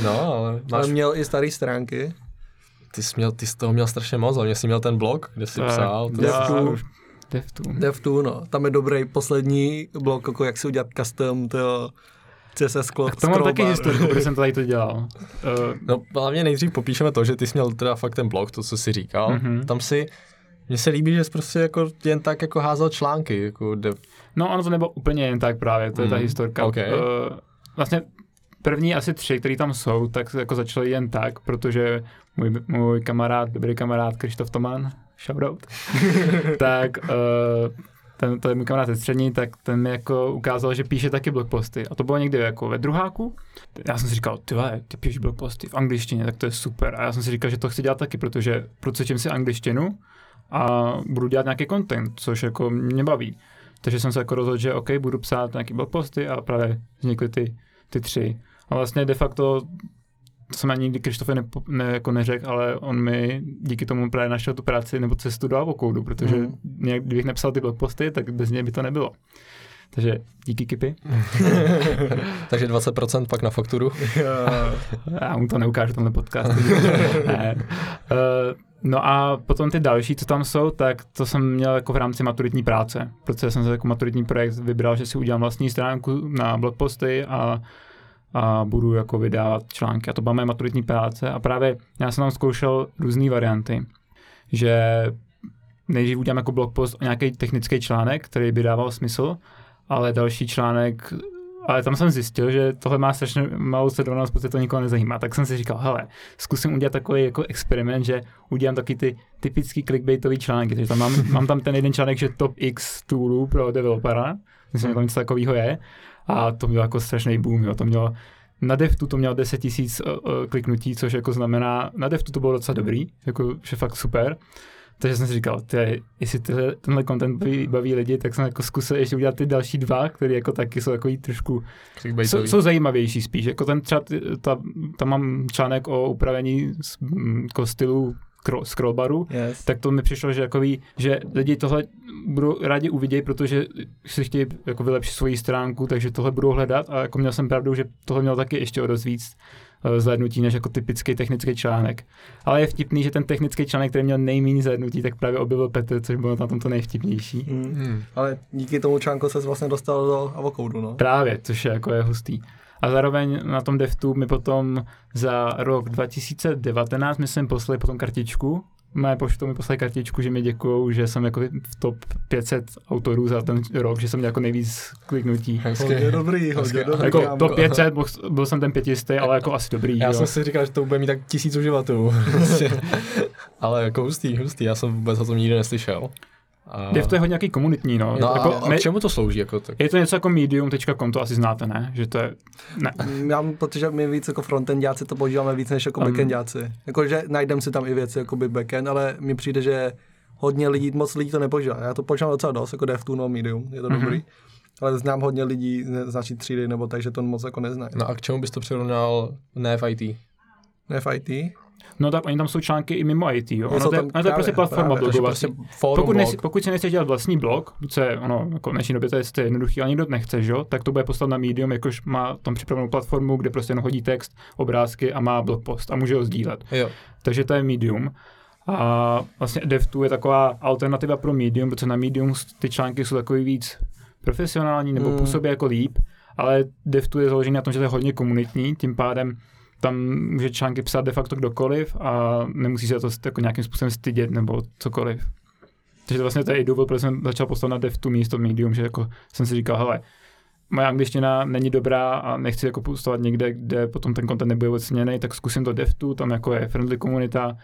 No, ale máš... Ale měl i starý stránky. Ty jsi, měl, ty jsi toho měl strašně moc, ale mě jsi měl ten blog, kde jsi tak psal. dev tečka to. dev tečka to. dev tečka to, no. Tam je dobrý poslední blog, jako jak si udělat custom, to C S S Scrollbar. To mám taky historiku, protože jsem to tady to dělal. Uh, no hlavně nejdřív popíšeme to, že ty jsi měl teda fakt ten blog, to, co jsi říkal. Uh-huh. Tam si, mně se líbí, že jsi prostě jako jen tak jako házal články. Jako dev... No ono to nebylo úplně jen tak právě, to je ta mm. historka. Okay. Uh, vlastně první asi tři, který tam jsou, tak jako začaly jen tak, protože můj, můj kamarád, dobrý kamarád Krištof Toman, shoutout, tak... Uh, Ten, to je můj kamarád ze střední, tak ten mi jako ukázal, že píše taky blogposty. A to bylo někdy jako ve druháku. Já jsem si říkal, ty vole, ty píšeš blogposty v angličtině, tak to je super. A já jsem si říkal, že to chci dělat taky, protože procvičím si angličtinu a budu dělat nějaký content, což jako mě baví. Takže jsem se jako rozhodl, že OK, budu psát nějaký blogposty a právě vznikly ty, ty tři. A vlastně de facto to jsem ani nikdy Krištofe ne, ne, jako neřekl, ale on mi díky tomu právě našel tu práci nebo cestu do Avocadu, protože mm. mě, kdybych nepsal ty blogposty, tak bez něj by to nebylo. Takže díky Kipy. Takže dvacet procent pak na fakturu. Já mu to neukážu tenhle podcast. Ne. Uh, no a potom ty další, co tam jsou, tak to jsem měl jako v rámci maturitní práce. Protože jsem se jako maturitní projekt vybral, že si udělám vlastní stránku na blogposty a a budu jako vydávat články. A to byla moje maturitní práce. A právě já jsem tam zkoušel různé varianty. Že nejdřív udělám jako blogpost o nějaký technický článek, který by dával smysl, ale další článek... Ale tam jsem zjistil, že tohle má strašně malou sledovanost, protože to nikoho nezajímá. Tak jsem si říkal, hele, zkusím udělat takový jako experiment, že udělám taky ty typický clickbaitový články. Takže tam mám, mám tam ten jeden článek, že top X toolů pro developera. Myslím, že tam něco takového je. A to bylo jako strašný boom, jo. To mělo, na dev.to to mělo deset tisíc uh, uh, kliknutí, což jako znamená, na dev.to to bylo docela dobrý, jako, že fakt super. Takže jsem si říkal, ty, jestli tyhle, tenhle content baví, baví lidi, tak jsem jako zkusil ještě udělat ty další dva, které jako taky jsou takový trošku, jsou, jsou zajímavější spíš. Jako ten třeba, ta, tam mám článek o upravení z, jako stylu scrollbaru, yes. Tak to mi přišlo, že, jakový, že lidi tohle budou rádi uvidějí, protože si chtějí jako vylepšit svoji stránku, takže tohle budou hledat a jako měl jsem pravdu, že tohle mělo taky ještě o dost víc zhlédnutí než jako typický technický článek. Ale je vtipný, že ten technický článek, který měl nejméně zhlédnutí, tak právě objevil Petr, což bylo na tom to nejvtipnější. Mm-hmm. Ale díky tomu článku se vlastně dostal do Avocadu, no? Právě, což je jako je hustý. A zároveň na tom dev.to mi potom za rok dva tisíce devatenáct, myslím, poslali potom kartičku. Mé poštou mi poslali kartičku, že mi děkujou, že jsem jako v top pět set autorů za ten rok, že jsem měl jako nejvíc kliknutí. Hodně dobrý, hodně dobrý. Jako top pět set, byl jsem ten pětistý, ale jako asi dobrý. Já jo. Jsem si říkal, že to bude mít tak tisíc uživatelů. Ale jako hustý, hustý, já jsem vůbec o tom nikdy neslyšel. A... dev.to je hodně nějaký komunitní, no. No jako, a k čemu to slouží? Jako, tak... Je to něco jako medium tečka com, to asi znáte, ne? Že to je... Ne. Já, protože my víc jako frontendáci to používáme víc než jako um... backendáci. Jakože najdeme si tam i věci jako by backend, ale mi přijde, že hodně lidí, moc lidí to nepoužívá. Já to používám docela dost, jako dev.to, no medium, je to mm-hmm. dobrý. Ale znám hodně lidí z naší třídy, nebo takže to moc jako neznají. No a k čemu bys to přirovnal ne v I T? Ne v I T? No tak oni tam jsou články i mimo I T, jo. Ono to, je, ono to je prostě platforma blogovací. Pokud, blog. pokud si nechceš dělat vlastní blog, co je ono, jako v dnešní době to je jednoduchý, ale nikdo nechce, jo, tak to bude poslat na Medium, jakož má tam připravenou platformu, kde prostě jenom hodí text, obrázky a má blogpost a může ho sdílet. Jo. Takže to je Medium. A vlastně dev tečka to je taková alternativa pro Medium, protože na Medium ty články jsou takový víc profesionální nebo mm. působí jako líp, ale dev tečka to je založený na tom, že to je hodně komunitní, tím pádem tam může články psát de facto kdokoliv a nemusí se to jako nějakým způsobem stydět nebo cokoliv. Takže to vlastně to je i důvod, protože jsem začal poslat na dev tečka to místo Medium, že jako jsem si říkal, hele, moje angličtina není dobrá a nechci jako postovat někde, kde potom ten content nebude oceněný, tak zkusím to dev tečka to, tam jako je friendly komunita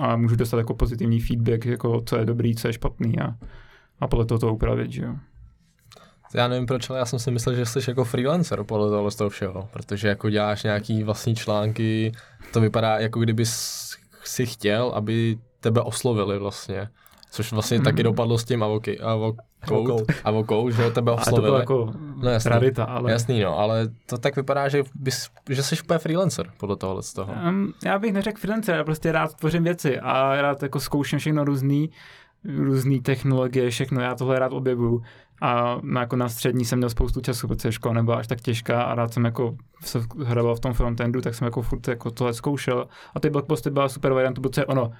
a můžu dostat jako pozitivní feedback, jako co je dobrý, co je špatný a, a podle toho to upravit, že jo. Já nevím proč, ale já jsem si myslel, že jsi jako freelancer podle tohle z toho všeho, protože jako děláš nějaký vlastní články, to vypadá jako kdyby si chtěl, aby tebe oslovili vlastně. Což vlastně mm. taky dopadlo s tím Avocode, Avocode, že tebe oslovili. Ale to bylo jako no, jasný, rarita, ale... Jasný, no, ale to tak vypadá, že, bys, že jsi úplně freelancer podle tohohle z toho. Um, já bych neřekl freelancer, já prostě rád tvořím věci a rád jako zkouším všechno různý, různý technologie, všechno, já tohle rád objevuju. A jako na střední jsem měl spoustu času, protože škola nebyla až tak těžká a rád jsem jako se hrabal v tom frontendu, tak jsem jako furt jako tohle zkoušel. A ty blogposty byla super varianta, protože ono,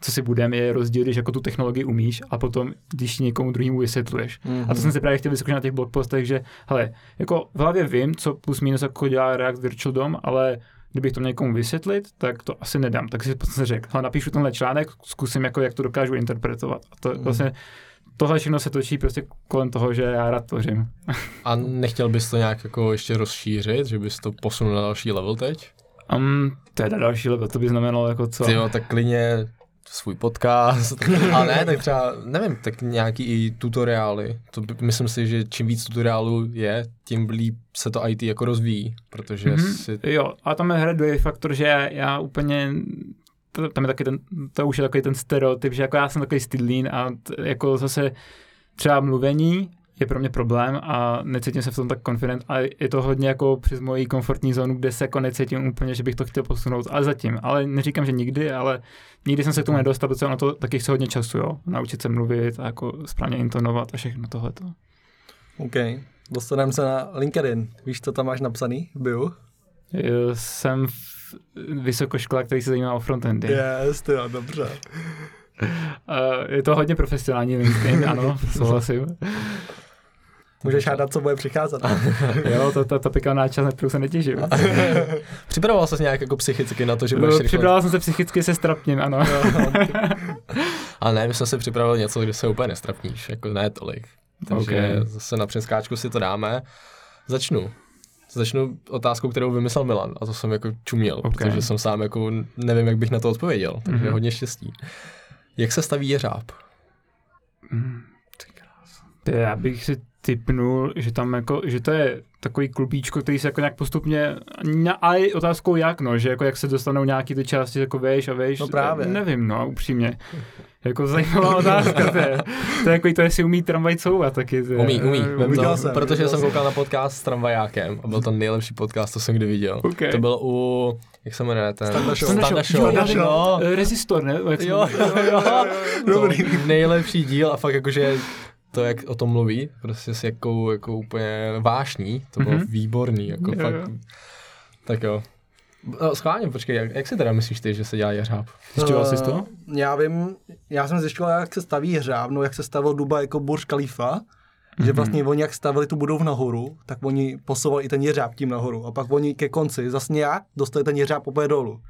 co si budeme, je rozdíl, když jako tu technologii umíš a potom, když někomu druhému vysvětluješ. Mm-hmm. A to jsem si právě chtěl vyzkoušet na těch blogpostech, že hele, jako v hlavě vím, co plus minus jako dělá React Virtual D O M, ale kdybych to někomu vysvětlit, tak to asi nedám. Tak si jsem řekl, napíšu tenhle článek, zkusím jako, jak to dokážu interpretovat. A to mm-hmm. vlastně tohle všechno se točí prostě kolem toho, že já rád tvořím. A nechtěl bys to nějak jako ještě rozšířit, že bys to posunul na další level teď? Um, to je na další level, to by znamenalo jako co? Ty jo, tak klidně svůj podcast, ale ne, tak třeba, nevím, tak nějaký i tutoriály. To by, myslím si, že čím víc tutoriálů je, tím líp se to I T jako rozvíjí, protože mm-hmm. si... Jo, a tam je hraduje faktor, že já úplně... To, tam je taky ten, to už je takový ten stereotyp, že jako já jsem takový stydlín a t, jako zase třeba mluvení je pro mě problém a necítím se v tom tak confident a je to hodně jako přes moji komfortní zónu, kde se jako necítím úplně, že bych to chtěl posunout, ale zatím, ale neříkám, že nikdy, ale nikdy jsem se k tomu nedostal, protože ono to taky chce hodně času, jo, naučit se mluvit a jako správně intonovat a všechno tohleto. OK, dostaneme se na LinkedIn, víš, co tam máš napsaný v bio? Jsem vysokoškolák, který se zajímá o frontendy. Yes, to je dobře. Uh, je to hodně profesionální LinkedIn, ano, souhlasím. Můžeš hádat, co bude přicházet. Jo, to, to, to pikalná část, na kterou se netěžím. Připravoval jsi nějak jako psychicky na to, že budeš rychle? Připravoval jsem se psychicky se strapním, ano. Ale ne, my jsme si připravili něco, kde se úplně nestrapníš, jako ne tolik. Takže okay. Zase na přeskáčku si to dáme. Začnu. Začnu otázkou, kterou vymyslel Milan a to jsem jako čuměl, okay. Protože jsem sám jako nevím, jak bych na to odpověděl, takže mm-hmm. hodně štěstí. Jak se staví jeřáb? Mm, já bych si tipnul, že tam jako, že to je takový klubíčko, který se jako nějak postupně, ale otázkou jak no, že jako jak se dostanou nějaký ty části jako vejš a vejš, no právě. Nevím no, upřímně. Jako zajímavá otázka, to je, to je jako to, jestli umí tramvaj couvat taky. To je, umí, umí, umí to, jsem, protože jsem koukal na podcast s tramvajákem a byl to nejlepší podcast, co jsem kdy viděl. Okay. To byl u, jak se jmenuje ten? Standa Show. Standa Show. Standa Show. No. Resistor, ne? Jo, jo, jo. Dobrý. Nejlepší díl a fakt jakože to, jak o tom mluví, prostě s jakou jako úplně vášní, to bylo mm-hmm. výborný, jako jo, fakt. Jo. Tak jo. No, schválně, počkej, jak, jak si teda myslíš ty, že se dělá jeřáb? Zjišťoval jsi to? Já vím, já jsem zjišťoval, jak se staví jeřáb, no jak se stavil Duba jako Burj Khalifa, mm-hmm. že vlastně oni jak stavili tu budovu nahoru, tak oni posouvali i ten jeřáb tím nahoru a pak oni ke konci, zase nějak dostali ten jeřáb opět dolů.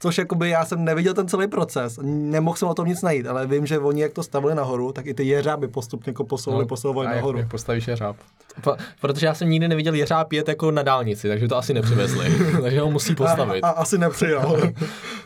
Což jakoby já jsem neviděl ten celý proces, nemohl jsem o tom nic najít, ale vím, že oni jak to stavili nahoru, tak i ty jeřáby postupně jako posouvali, no, posouvali nahoru. Jak, jak postavíš jeřáb? Po, protože já jsem nikdy neviděl jeřáb jet jako na dálnici, takže to asi nepřivezli, takže ho musí postavit. A, a asi nepřijal.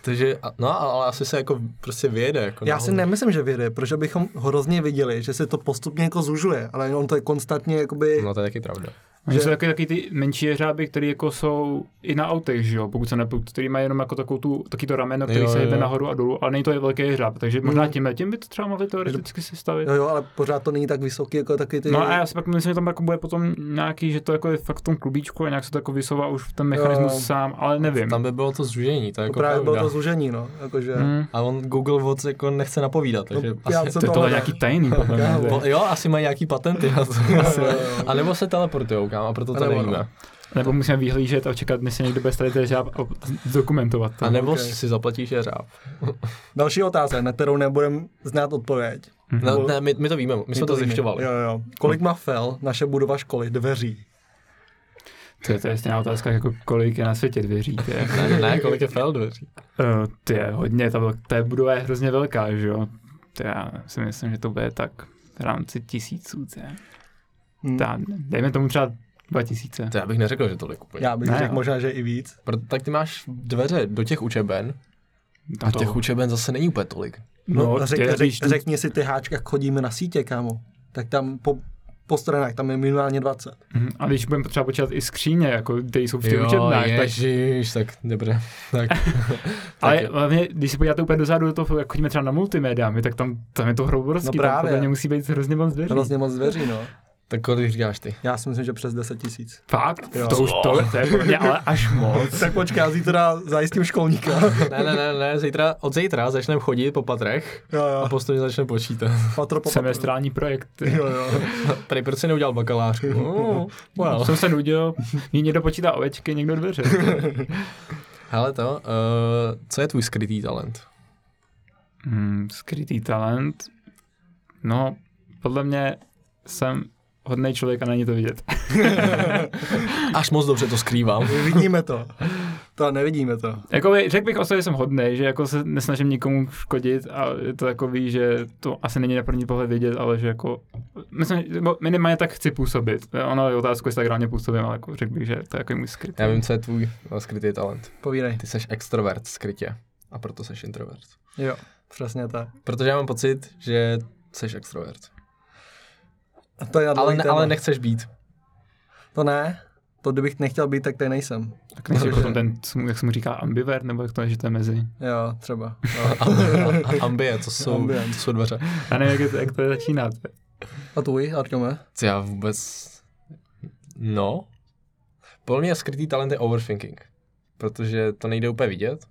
Takže, no ale asi se jako prostě vyjede. Jako já nahoru. Si nemyslím, že vyjede, protože bychom hrozně viděli, že se to postupně jako zužuje, ale on to je konstantně jakoby... No to je taky pravda. Že jsou taky, taky ty menší jeřáby, které jako jsou i na autech, že jo, pokud se nepůjde, který mají jenom jako takovou tu, taky to rameno, který jo, se jde nahoru a dolů, ale není to velký jeřáb, takže mm. možná tím, tím by to třeba mohli teoreticky si stavit. Jo, jo, ale pořád to není tak vysoký, jako taky ty... No a já si pak myslím, že tam jako bude potom nějaký, že to jako je fakt v tom klubíčku a nějak se to jako vysouvá už ten mechanismus jo, sám, ale nevím. Tam by bylo to zúžení, to je jako právě pravda. Bylo to zúžení, no, jakože... Mm. A on Google Watch jako nechce napovídat, takže no, asi... To je tohle nějaký tajný, jo, asi mají nějaký patenty, a nebo se teleportujou. A proto to nevíme. No. Nebo musíme vyhlížet a čekat, než se někdo bude stavět jeřáb a dokumentovat to. A nebo okay. si zaplatíš jeřáb. Další otázka, na kterou nebudeme znát odpověď. Mm-hmm. No, ne, my, my to víme, my, my jsme to zjišťovali. Jo, jo. Kolik má fel naše budova školy dveří? To je, to je stejná otázka, jako kolik je na světě dveří. Ne, ne, kolik je fel dveří? Uh, to je hodně, ta, ta budova je hrozně velká, že jo. To já si myslím, že to bude tak v rámci tisíců, to je. Hmm. Ta, dejme tomu třeba dva tisíce. To já bych neřekl, že tolik úplně. Já bych ne, řekl jo. možná, že i víc. Proto, tak ty máš dveře do těch učeben a, a těch toho. Učeben zase není úplně tolik. No, no řek, řek, řek, tu... Řekni si, ty háčka, jak chodíme na sítě, kámo, tak tam po, po stranách, tam je minimálně dvacet. Mm, a když budeme potřeba počítat i skříně, jako ty jsou v těch učebnách. Jo, ježiš, tak, tak dobré. Tak, ale tak hlavně, když si podíváte úplně dozadu do toho, jak chodíme třeba na multimédia, tak tam, tam je to hrouborovský, no tam podle mě musí být hrozně moc dveří. Hrozně moc dveří, no. Tak kolik říkáš ty? Já si myslím, že přes deset tisíc. Fakt? Jo. To už to, to je pro mě ale až moc. Tak počká, zítra zajistím školníka. ne, ne, ne, ne, zítra, od zítra začneme chodit po patrech jo, jo. a postupně začneme počítat. Patro po semestrální projekt. Jo, jo. Tady proč jsi neudělal bakalářku? No, well. Jsem se nudil, mě někdo počítá ovečky, někdo dveře. Hele to, uh, co je tvůj skrytý talent? Hmm, skrytý talent? No, podle mě jsem... hodnej člověk a není to vidět. Až moc dobře to skrývám. Vidíme to. To nevidíme to. Jakoby, řekl bych o sobě, že jsem hodnej, že jako se nesnažím nikomu škodit a je to takový, že to asi není na první pohled vidět, ale že jako myslím, minimálně tak chci působit. Ono je otázku, jestli tak reálně působím, ale jako řekl bych, že to je jako můj skrytý. Já vím, co je tvůj skrytý talent. Povídej. Ty seš extrovert skrytě a proto seš introvert. Jo, přesně tak. Protože já mám pocit, že seš extrovert. To ale, ne, ale nechceš být. To ne. To kdybych nechtěl být, tak tady nejsem. Tak nejsi jako že... ten, jak se mu říká, ambivert, nebo jak to je, že to je mezi. Jo, třeba. Ambie, to jsou, to jsou dveře. Já nevím, jak, je to, jak to je začíná. A tvůj, Artyome? Co já vůbec... No. Podle mě skrytý talent je overthinking. Protože to nejde úplně vidět,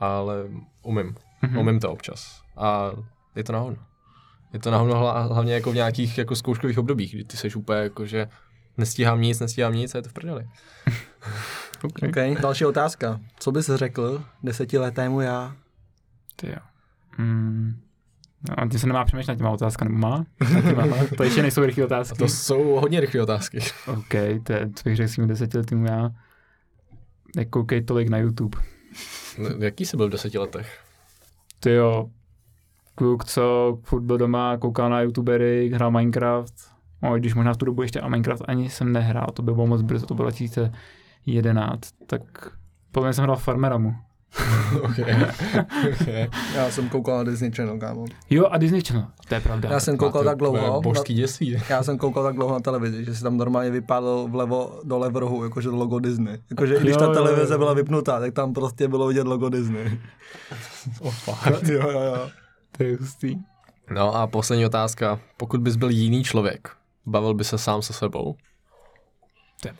ale umím. Mm-hmm. Umím to občas. A je to na hovno. Je to nahodno hlavně jako v nějakých jako zkouškových obdobích, kdy ty seš úplně jako, že nestíhám nic, nestíhám nic a je to v prdeli. okay. Okay. Další otázka. Co bys řekl desetiletému já? Ty jo. Mm. No, ty se nemá přemýšlet na těma otázka, nebo má? Těma, to ještě nejsou rychlé otázky. A to jsou hodně rychlé otázky. OK, to je, co bych řekl s tím desetiletému já. Nekoukej tolik na YouTube. No, jaký jsi byl v deseti letech? Ty jo. Kluk, co furt byl doma, koukal na youtubery, hrál Minecraft. No, když možná v tu dobu ještě a Minecraft ani jsem nehrál, to by bylo moc brzo, to bylo dva tisíce jedenáct, tak podle mě jsem hrál Farmeramu. okay. Okay. Já jsem koukal na Disney Channel, kámo. Jo, a Disney Channel, to je pravda. Já jsem koukal tak dlouho. Božský děsí. Já jsem koukal tak dlouho na televizi, že se tam normálně vypadl vlevo dole v rohu, jakože logo Disney. Jakože i když jo, ta televize jo, jo. byla vypnutá, tak tam prostě bylo vidět logo Disney. oh, fakt. Jo, jo, jo. To je hustý. No a poslední otázka. Pokud bys byl jiný člověk, bavil by se sám se sebou?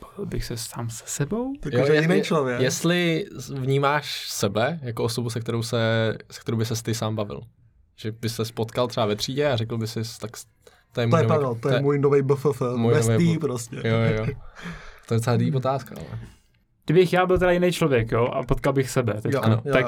Bavil bych se sám se sebou? Takže jiný člověk. Jestli vnímáš sebe jako osobu, se kterou, se, se kterou by ses ty sám bavil. Že bys se spotkal třeba ve třídě a řekl by si, tak to je můj nový... Pavel, to je můj nový B F F, bestý prostě. Jo, jo. To je celá deep otázka. Ale. Kdybych já byl teda jiný člověk, jo, a potkal bych sebe. Jo, ano. Jo. Tak,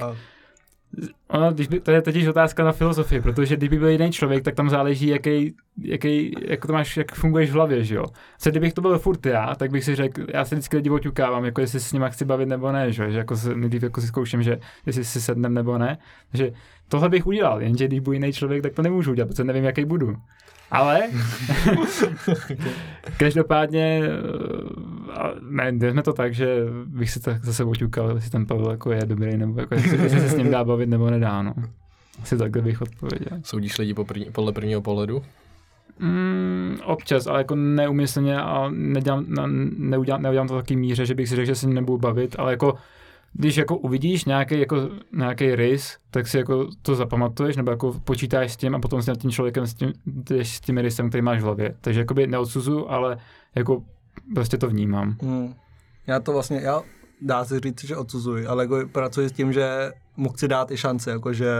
ono, když by, to je totiž otázka na filozofii, protože kdyby byl jiný člověk, tak tam záleží, jaký, jaký, jak to máš, jak funguješ v hlavě, že jo. Co kdybych to byl furt já, tak bych si řekl, já se vždycky lidi oťukávám, jako jestli se s nima chci bavit nebo ne, že jo, že jako se, nejdýv, jako si zkouším, že jestli si sednem nebo ne, že tohle bych udělal, jenže když byl jiný člověk, tak to nemůžu udělat, protože nevím, jaký budu. Ale každopádně ne, jsme to tak, že bych si tak zase oťukal, jestli ten Pavel jako je dobrý, nebo jako jestli, jestli se s ním dá bavit nebo nedá, no. Asi takhle bych odpověděl. Soudíš lidi po první, podle prvního pohledu? Mm, občas, ale jako neumyslně a nedělám, neudělám, neudělám to v takové míře, že bych si řekl, že se nebudu bavit, ale jako když jako uvidíš nějaký, jako, nějaký rys, tak si jako to zapamatuješ nebo jako počítáš s tím a potom si nad tím člověkem s tím, s tím rysem, který máš v hlavě. Takže jakoby neodsuzuju, ale jako prostě to vnímám. Hmm. Já to vlastně, já dá se říct, že odsuzuji, ale jako pracuji s tím, že mu chci dát i šanci, jakože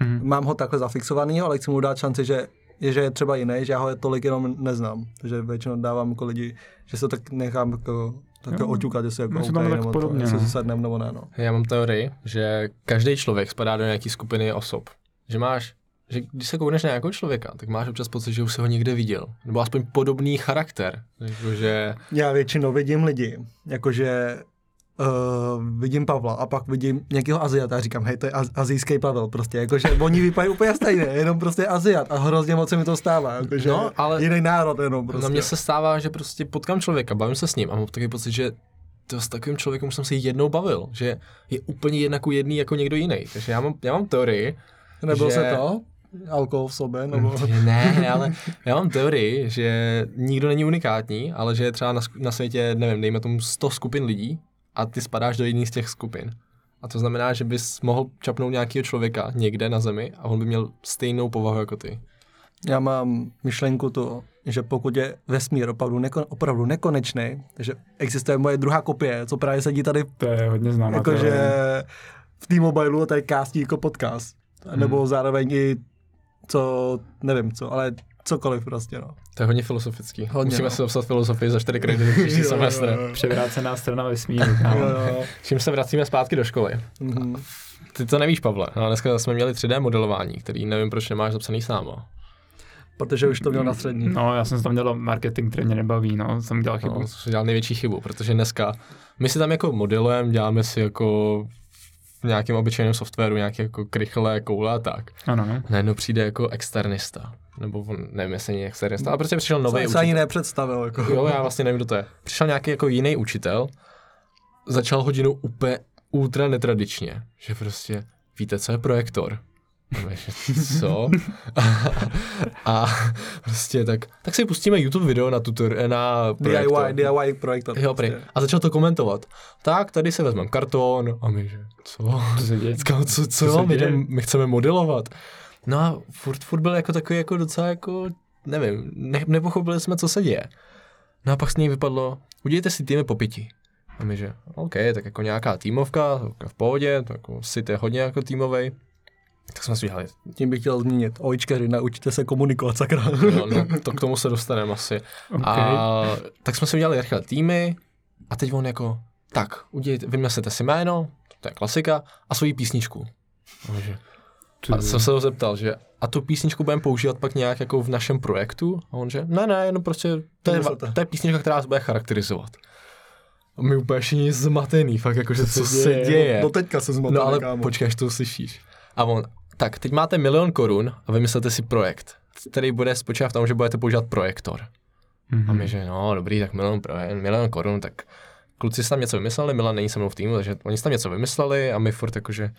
hmm. mám ho takhle zafixovaný, ale chci mu dát šanci, že je, že je třeba jiný, že já ho je tolik jenom neznám. Takže většinou dávám jako lidi, že se tak nechám jako tak oťukat, jestli jako okay, nebo to, jestli se sednem nebo ne. No. Já mám teorii, že každý člověk spadá do nějaký skupiny osob. Že máš, že když se koukneš na nějakého člověka, tak máš občas pocit, že už se ho někde viděl. Nebo aspoň podobný charakter. Jakože... Já většinou vidím lidi, jakože Uh, vidím Pavla a pak vidím nějakého Aziata a říkám, hej, to je az- azijský Pavel, prostě, jakože oni vypadají úplně stejně, jenom prostě Aziat a hrozně moc se mi to stává, jakože no, ale jiný národ jenom prostě. Na mě se stává, že prostě potkám člověka, bavím se s ním a mám takový pocit, že to s takovým člověkem už jsem se jednou bavil, že je úplně jedna ku jedný jako někdo jiný, takže já mám, já mám teorii, Nebyl že... se to? Alkohol v sobě, nebo... Ne, ne, ale já mám teorii, že nikdo není unikátní, ale že je třeba na, na světě, nevím, dejme tomu sto skupin lidí, a ty spadáš do jedné z těch skupin. A to znamená, že bys mohl čapnout nějakého člověka někde na zemi a on by měl stejnou povahu jako ty. Já mám myšlenku to, že pokud je vesmír opravdu, nekon, opravdu nekonečný, takže existuje moje druhá kopie, co právě sedí tady. To je hodně známá. Jakože v T-Mobilu tady kástí jako podcast. Hmm. Nebo zároveň i co, nevím co, ale cokoliv prostě, no. To je hodně filozofický. Hodně, Musíme no. si dopsat filozofii za čtyři kredity příští semestr. Převrácená strana vesmíru. Čím se vracíme zpátky do školy. Mm-hmm. Ty to nevíš, Pavle. No, dneska jsme měli tři dé modelování, který nevím, proč nemáš zapsaný sám. Protože už to měl na střední. No, já jsem se tam dělal marketing, který mě nebaví, no. Jsem dělal chybu. No, jsem dělal největší chybu, protože dneska my si tam jako modelujeme, děláme si jako v nějakém obyčejném softwaru nějaké jako krychle, koule a tak. Ano. Najednou přijde jako externista. Nebo on, nevím, jestli není externista, ale prostě přišel nový učitel. Se ani nepředstavil. Jako. Jo, já vlastně nevím, kdo to je. Přišel nějaký jako jiný učitel, začal hodinu úplně ultra netradičně, že prostě, víte, co je projektor? Co? A, a prostě tak, tak si pustíme YouTube video na, tutor, na projektor. D I Y, D I Y projektor. Jo, prostě. A začal to komentovat. Tak, tady se vezmeme karton a my, že co? Co, co, co? My, jdem, my chceme modelovat. No a furt, furt byl jako takový jako docela jako, nevím, ne, nepochopili jsme, co se děje. No a pak s něj vypadlo, udělejte si týmy po pěti. A my, že OK, tak jako nějaká týmovka, v pohodě, tak jako sit je hodně jako týmovej. Tak jsme si dělali. Tím bych chtěl zmínit, ojičkaři, naučte se komunikovat, sakra. No, no, to k tomu se dostaneme asi. Okay. A tak jsme si udělali rychle týmy a teď on jako, tak, udělejte, vymyslete si jméno, to je klasika, a svoji písničku. A my, že, a jsem se ho zeptal, že a tu písničku budeme používat pak nějak jako v našem projektu? A on že, ne, ne, jenom prostě, to je, to je písnička, která nás bude charakterizovat. A my úplně všichni zmatený, fakt jakože co se děje. děje. No teďka se zmatený, no ale kámo. Počkej, až to slyšíš. A on, tak, teď máte milion korun a vymyslete si projekt, který bude spočívat v tom, že budete používat projektor. Mm-hmm. A my že, no dobrý, tak milion, milion korun, tak kluci si tam něco vymysleli, Milan není se mnou v týmu, takže oni si tam něco vymysleli a my furt jakože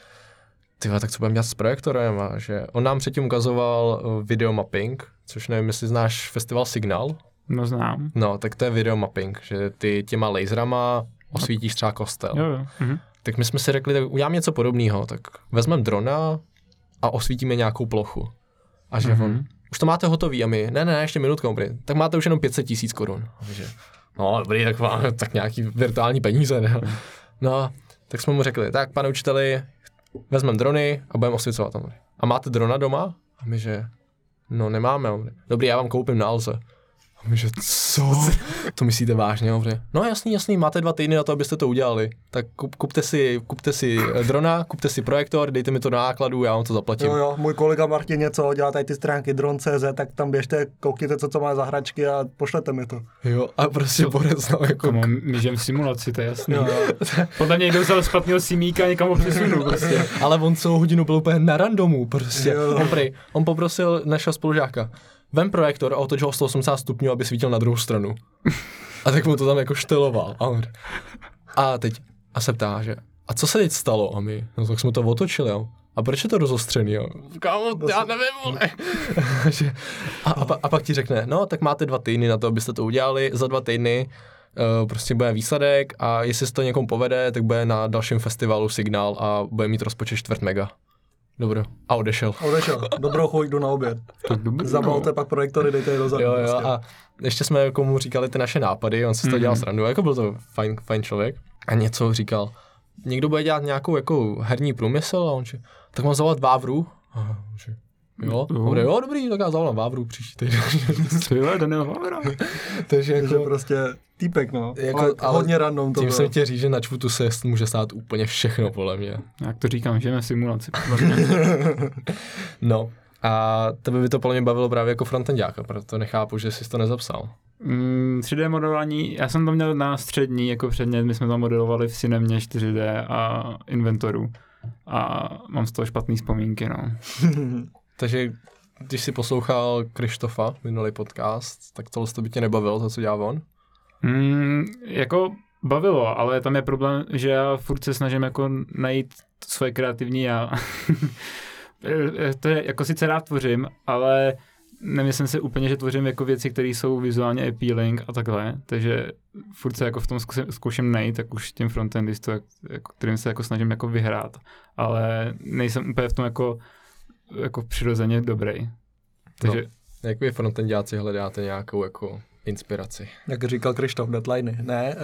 tyhle, tak co budeme dělat s projektorem? A že on nám předtím ukazoval videomapping, což nevím, jestli znáš festival Signal. No znám. No, tak to je videomapping, že ty těma laserama osvítíš třeba kostel. Jo, jo. Mhm. Tak my jsme si řekli, tak uděláme něco podobného, tak vezmeme drona a osvítíme nějakou plochu. A že mhm. on, už to máte hotový a my, ne, ne, ještě minutku, tak máte už jenom pět set tisíc korun. No dobrý, tak vám, tak nějaký virtuální peníze. Ne? No, tak jsme mu řekli, tak pane učiteli, vezmeme drony a budeme osvěcovat. A máte drona doma? A my že, no nemáme. Dobrý, já vám koupím na Alze. A my že, co? To myslíte vážně? No jasný, jasný, máte dva týdny na to, abyste to udělali. Tak kup, kupte, si, kupte si drona, kupte si projektor, dejte mi to do nákladu, já vám to zaplatím. Jo jo, můj kolega Martin něco dělá tady ty stránky dron tečka cé zet, tak tam běžte, koukněte, co, co má za hračky a pošlete mi to. Jo, a prostě pořezal jako... Komu, my žijeme simulaci, to je jasný. Jo, jo. Podle mě někdo vzal špatného simíka a někam ho přesunul prostě. Ale on celou hodinu byl úplně na randomu prostě. On, prý, on poprosil našeho spolužáka. Vem projektor a otoč ho sto osmdesát stupňů, aby svítil na druhou stranu. A tak mu to tam jako šteloval. A teď a se ptá, že a co se teď stalo? A my, no tak jsme to otočili. Jo. A proč je to rozostřený, jo? Kámo, já nevím, vole. a, a, a pak ti řekne, no, tak máte dva týdny na to, abyste to udělali, za dva týdny uh, prostě bude výsledek a jestli se to někomu povede, tak bude na dalším festivalu signál a bude mít rozpočet čtvrt mega. Dobro. A odešel. Odešel. Dobrou chuť, jdu na oběd. Zabalte pak projektory, dejte je dozadu. Jo, jo, a ještě jsme komu říkali ty naše nápady, on si mm-hmm. to dělal srandu, jako byl to fajn, fajn člověk. A něco říkal, někdo bude dělat nějakou jako herní průmysl a on či, tak mám zavolat Vávru. Aha, či, jo, jo. Bude, jo, dobrý, tak já zavolám Vávru příští týden. Tyhle, Daniel Vávra. Takže jako takže prostě týpek, no. Jako, ale, ale hodně random to tím bylo. Jsem tě říct, že na čvutu se může stát úplně všechno, podle mě. Jak to říkám, žijeme v simulaci. No, a tebe by to podle mě bavilo právě jako frontendáka, proto nechápu, že jsi to nezapsal. Mm, tři dé modelování, já jsem to měl na střední jako předmět, my jsme tam modelovali v Cinemě čtyři dé a inventoru. A mám z toho špatný vzpomínky, no. Takže když jsi poslouchal Krištofa, minulý podcast, tak tohle to by tě nebavilo, to, co dělá on? Mm, jako bavilo, ale tam je problém, že já furt se snažím jako najít svoje kreativní já. To je, jako sice rád tvořím, ale nemyslím si úplně, že tvořím jako věci, které jsou vizuálně appealing a takhle, takže furt se jako v tom zkusím, zkouším najít, tak už tím frontendistu, jako, kterým se jako snažím jako vyhrát, ale nejsem úplně v tom jako, jako přirozeně dobrý. Takže no, jak vy frontendáci hledáte nějakou jako inspiraci? Jak říkal Krištof, deadliny, ne?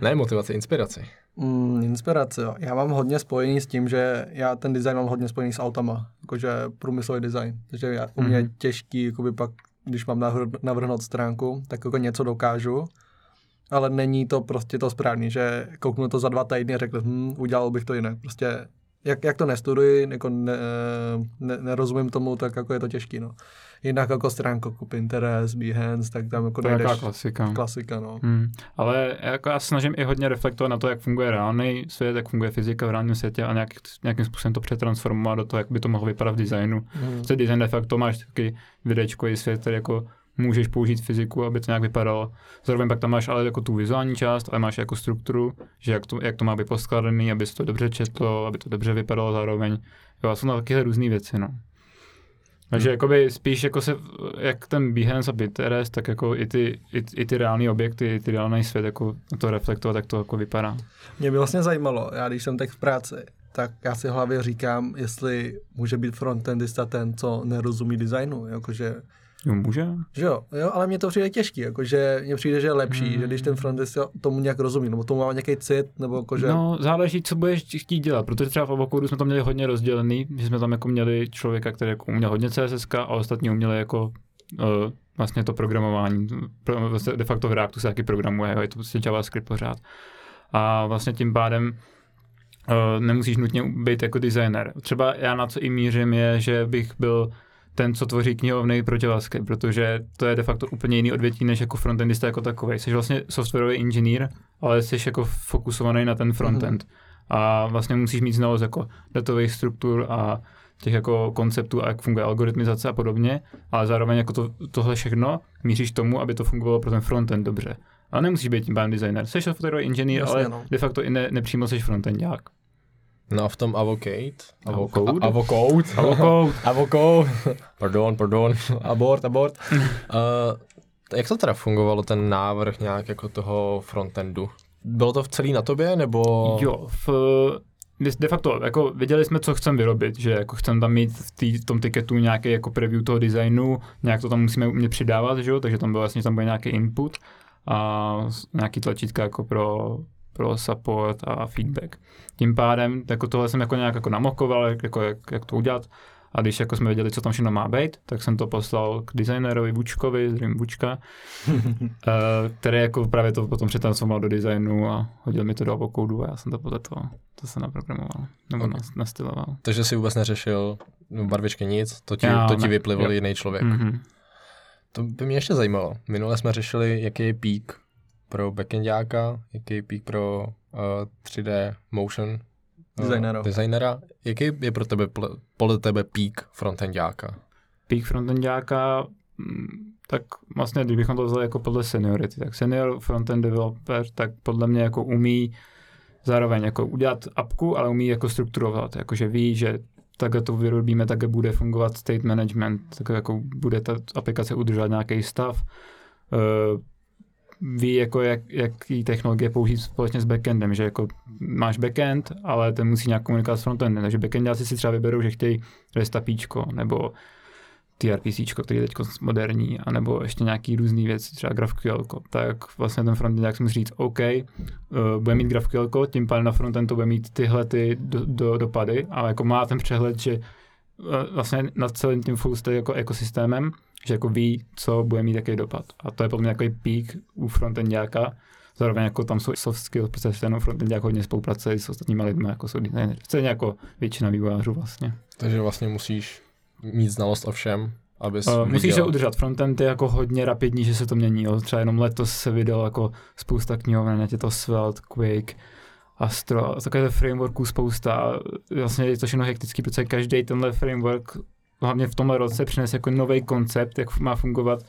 Ne, motivaci, inspiraci. Mm, inspirace, jo. Já mám hodně spojený s tím, že já ten design mám hodně spojený s autama, jakože průmyslový design, takže já, u mě mm-hmm. těžký, jakoby pak, když mám navrhnout stránku, tak jako něco dokážu, ale není to prostě to správný, že kouknu to za dva týdny a řekl, hm, udělal bych to jinak, prostě jak, jak to nestuduji, jako ne, ne, nerozumím tomu, tak jako je to těžký, no. Jinak jako stránku Pinterest, Behance, tak tam jako dojdeš. Taková klasika. Klasika, no. Hmm. Ale jako já snažím i hodně reflektovat na to, jak funguje reálný svět, jak funguje fyzika v reálném světě a nějak, nějakým způsobem to přetransformovat do toho, jak by to mohlo vypadat v designu. Hmm. Ten design de facto máš taky videčkový svět, který jako můžeš použít fyziku, aby to nějak vypadalo. Zároveň pak tam máš ale jako tu vizuální část, ale máš jako strukturu, že jak to, jak to má být poskladený, aby se to dobře četlo, aby to dobře vypadalo zároveň. Jo, a jsou tam taky různé věci, no. Takže jakoby spíš jako se, jak ten Behance a Pinterest, tak jako i ty, i, i ty reální objekty, i ty reální svět, jako to reflektovat, tak to jako vypadá. Mě by vlastně zajímalo, já když jsem tak v práci, tak já si v hlavě říkám, jestli může být frontendista ten, co nerozumí designu, jakože... Jo, může. Jo, jo, ale mně to přijde těžký, jakože mně přijde, že je lepší, hmm. že když ten frontendista tomu nějak rozumí, nebo tomu má nějaký cit, nebo jakože... No, záleží, co budeš chtít dělat, protože třeba v Avocodu jsme to měli hodně rozdělený, že jsme tam jako měli člověka, který jako uměl hodně C S S a ostatní uměli jako uh, vlastně to programování. Pro, vlastně de facto v Reactu se taky programuje, je to prostě JavaScript pořád. A vlastně tím pádem uh, nemusíš nutně být jako designer. Třeba já na co i mířím je, že bych byl ten, co tvoří knihovny pro JavaScript, protože to je de facto úplně jiný odvětví než jako frontendista jako takovej. Jsi vlastně softwarový inženýr, ale jsi jako fokusovaný na ten frontend. Mm-hmm. A vlastně musíš mít znalost jako datových struktur a těch jako konceptů a jak funguje algoritmizace a podobně, ale zároveň jako to, tohle všechno míříš tomu, aby to fungovalo pro ten frontend dobře. Ale nemusíš být tím pádem designer. Jsi softwarový inženýr, jasně, ale no, de facto i ne, nepřímo jsi frontendák. No a v tom Avocade, Avocode, Avocode, Avocode, Avocode, pardon, pardon, abort, abort. Uh, jak to teda fungovalo, ten návrh nějak jako toho frontendu? Bylo to v celý na tobě, nebo? Jo, v, de facto, jako věděli jsme, co chceme vyrobit, že jako chceme tam mít v, tý, v tom tiketu nějaký jako preview toho designu, nějak to tam musíme umět přidávat, že jo, takže tam bylo vlastně, tam byl nějaký input a nějaký tlačítka jako pro... pro support a feedback. Tím pádem jako tohle jsem jako nějak jako namokoval, jako jak, jak to udělat. A když jako jsme věděli, co tam všechno má být, tak jsem to poslal k designerovi Bučkovi, zdravím Bučka, který jako právě to potom přetransformoval do designu a hodil mi to do Avocadu a já jsem to podle toho, to se naprogramoval, nebo okay. nastyloval. Takže si vůbec neřešil barvičky nic, to ti, já, to ti vyplivol jiný člověk. Mm-hmm. To by mě ještě zajímalo. Minule jsme řešili, jaký je pík pro backendáka, jaký je pík pro uh, tři dé motion uh, designera. Jaký je pro tebe, podle tebe pík frontendáka? Pík frontendáka, tak vlastně, když bychom to vzali jako podle seniority, tak senior frontend developer, tak podle mě jako umí zároveň jako udělat apku, ale umí jako strukturovat, jakože ví, že takhle to vyrobíme, takhle bude fungovat state management, takhle jako bude ta aplikace udržovat nějaký stav, uh, ví, jako jak, jaký technologie použít společně s backendem, že jako máš backend, ale ten musí nějak komunikovat s frontendem, takže backendáci si třeba vyberou, že chtějí REST APIčko, nebo TRPCčko, který je teď moderní, anebo ještě nějaký různý věci, třeba GraphQL, tak vlastně ten frontend jak musí říct, OK, uh, bude mít GraphQL, tím pádem na frontend to bude mít tyhle ty do, do, dopady, ale jako má ten přehled, že uh, vlastně nad celým tím full stack jako ekosystémem, že jako ví, co bude mít jaký dopad. A to je podle mě takový pík u frontendáka. Zároveň jako tam jsou soft skills, protože se jenom frontendák hodně spolupracuje s ostatními lidmi, jako jsou designery. Stejně jako většina vývojářů vlastně. Takže vlastně musíš mít znalost o všem, abys uh, musíš se udržet. Frontend je jako hodně rapidní, že se to mění. Jo. Třeba jenom letos se vydal jako spousta knihoven, na tě to Svelte, Quake, Astro, takové frameworků spousta. Vlastně je to všechno hektický, protože každý tenhle framework hlavně v tomhle roce přines jako nový koncept, jak má fungovat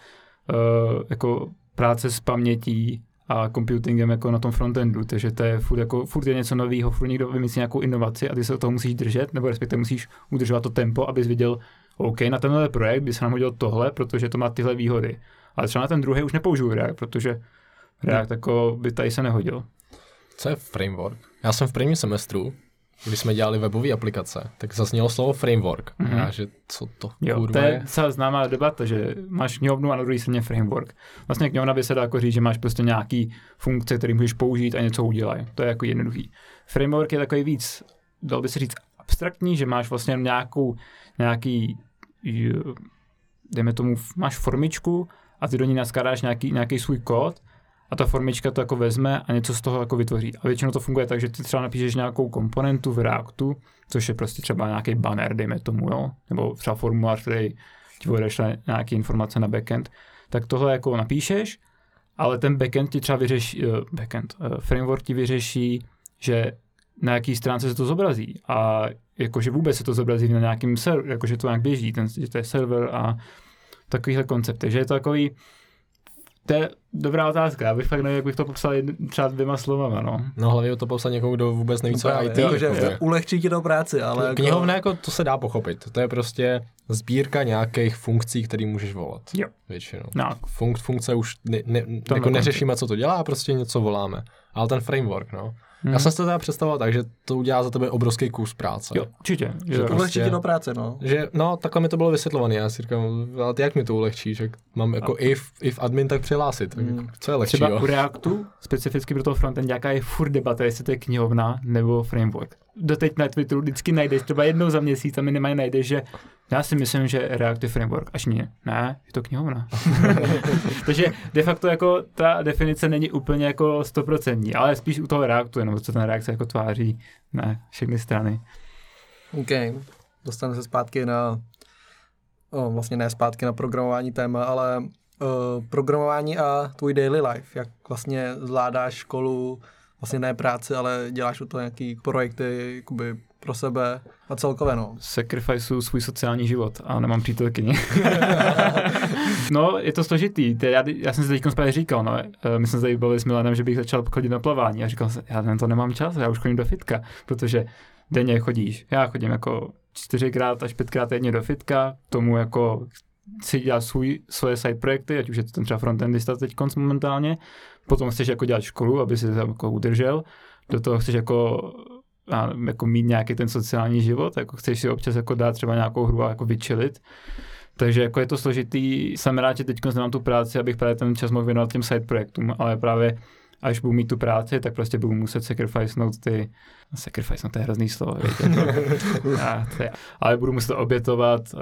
uh, jako práce s pamětí a computingem jako na tom frontendu, takže to je furt, jako, furt je něco nového, furt někdo vymyslí nějakou inovaci a ty se do toho musíš držet, nebo respektive musíš udržovat to tempo, abys viděl, OK, na tenhle projekt by se nám hodil tohle, protože to má tyhle výhody. Ale třeba na ten druhý už nepoužiju React, protože React hmm. jako by tady se nehodil. Co je framework? Já jsem v prvním semestru, když jsme dělali webové aplikace, tak zaznělo slovo framework. Mm-hmm. Já, že co to jo, kurva je? To je celá známá debata, že máš knihovnu a na druhé straně framework. Vlastně knihovna by se dá jako říct, že máš prostě nějaký funkce, které můžeš použít a něco udělají. To je jako jednoduchý. Framework je takový víc, dal by se říct abstraktní, že máš vlastně nějakou, nějaký, dejme tomu, máš formičku a ty do ní naskádáš nějaký, nějaký svůj kód, a ta formička to jako vezme a něco z toho jako vytvoří. A většinou to funguje tak, že ty třeba napíšeš nějakou komponentu v Reactu, což je prostě třeba nějaký banner, dejme tomu, jo? Nebo třeba formulář, který ti odešle nějaké informace na backend. Tak tohle jako napíšeš, ale ten backend ti třeba vyřeší, backend, framework ti vyřeší, že na jaký stránce se to zobrazí. A jakože vůbec se to zobrazí na nějakým serveru, jakože to nějak běží, ten, že to je server a takovýhle koncept. Takže je to takový. To je dobrá otázka, já bych fakt nevím, jak bych to popsal jedn, třeba dvěma slovama, no. No hlavně to popsat někomu, kdo vůbec neví, co je í té. Jako, že ulehčí ti to práci, ale... Knihovna, jako to se dá pochopit, to je prostě sbírka nějakých funkcí, které můžeš volat. Jo. Většinou. No. Funk, funkce už ne, ne, jako neřešíme, co to dělá, prostě něco voláme. Ale ten framework, no. Hmm. Já jsem si to teda představoval tak, že to udělá za tebe obrovský kus práce. Jo, určitě. Že to ulehčí ti do práce, no. Že, no, takhle mi to bylo vysvětlované, já si říkám, ale ty jak mi to ulehčí, že mám jako a... if, if admin, tak přihlásit, tak hmm. co je lehčí, třeba jo? U Reactu, specificky pro toho frontendáka je furt debata, jestli to je knihovna nebo framework. Doteď na Twitteru vždycky najdeš, třeba jednou za měsíc a minimálně najdeš, že já si myslím, že React je framework, až ne, ne, je to knihovna. Takže de facto jako ta definice není úplně jako stoprocentní, ale spíš u toho Reactu, jenom co ten React jako tváří na všechny strany. OK, dostaneme se zpátky na, oh, vlastně ne zpátky na programování téma, ale uh, programování a tvůj daily life, jak vlastně zvládáš školu, vlastně ne práci, ale děláš u toho nějaký projekty jakoby pro sebe a celkově, no. Sacrificuju svůj sociální život a nemám přítelkyni. No, je to složitý. Já, já jsem se teď zpátky říkal, no, my jsme se tady bavili s Milanem, že bych začal chodit na plavání a říkal jsem, já na to nemám čas, já už chodím do fitka, protože denně chodíš. Já chodím jako čtyřikrát až pětkrát týdně do fitka, tomu jako si dělat svůj, svoje side projekty, ať už je to ten třeba frontendista teď momentálně, potom chceš jako dělat školu, aby si to jako udržel, do toho chceš jako, jako mít nějaký ten sociální život, jako chceš si občas jako dát třeba nějakou hru a jako vyčilit, takže jako je to složitý, jsem rád, že teď nemám tu práci, abych právě ten čas mohl věnovat těm side projektům, ale právě až budu mít tu práci, tak prostě budu muset sacrificenout ty... Sacrificenout, to je hrozný slovo, víte? Jako... Ale budu muset obětovat uh,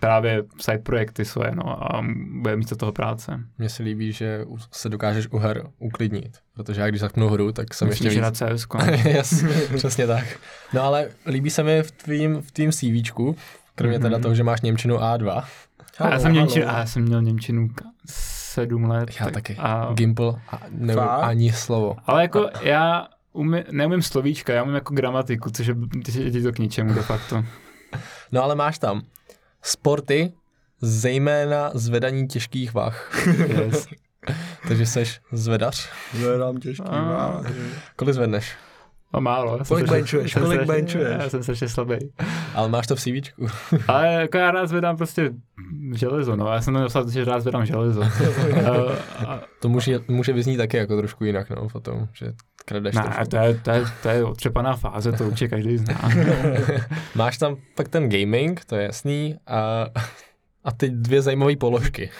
právě side projekty svoje, no, a bude mít do toho práce. Mně se líbí, že se dokážeš u her uklidnit, protože já když zapnu hru, tak jsem Myslíš ještě víc... Myslíš na C S ko? Jasně, přesně tak. No ale líbí se mi v tvým, v tvým CVčku, kromě mm-hmm. teda toho, že máš němčinu á dva. Halo, já, jsem němčinu, já jsem měl němčinu... sedm let. Já tak taky. A... Gimple a nevím ani slovo. Ale jako a... já umě, neumím slovíčka, já umím jako gramatiku, což je, je to k ničemu de facto. No ale máš tam sporty, zejména zvedání těžkých vah. Yes. Takže seš zvedař. Zvedám těžký váh. Kolik zvedneš? A málo. Kolik benchuješ? Kolik benchuješ? Já jsem strašně slabý. Ale máš to v CVčku. Ale jako já rád zvedám prostě železo, no. Já jsem napsal, že rád zvedám železo. a, a, to může, může vyznít taky jako trošku jinak, no, potom, že kradeš trošku. Ne, to je, to, je, to je otřepaná fáze, to určitě každý zná. Máš tam pak ten gaming, to je jasný, a, a ty dvě zajímavé položky.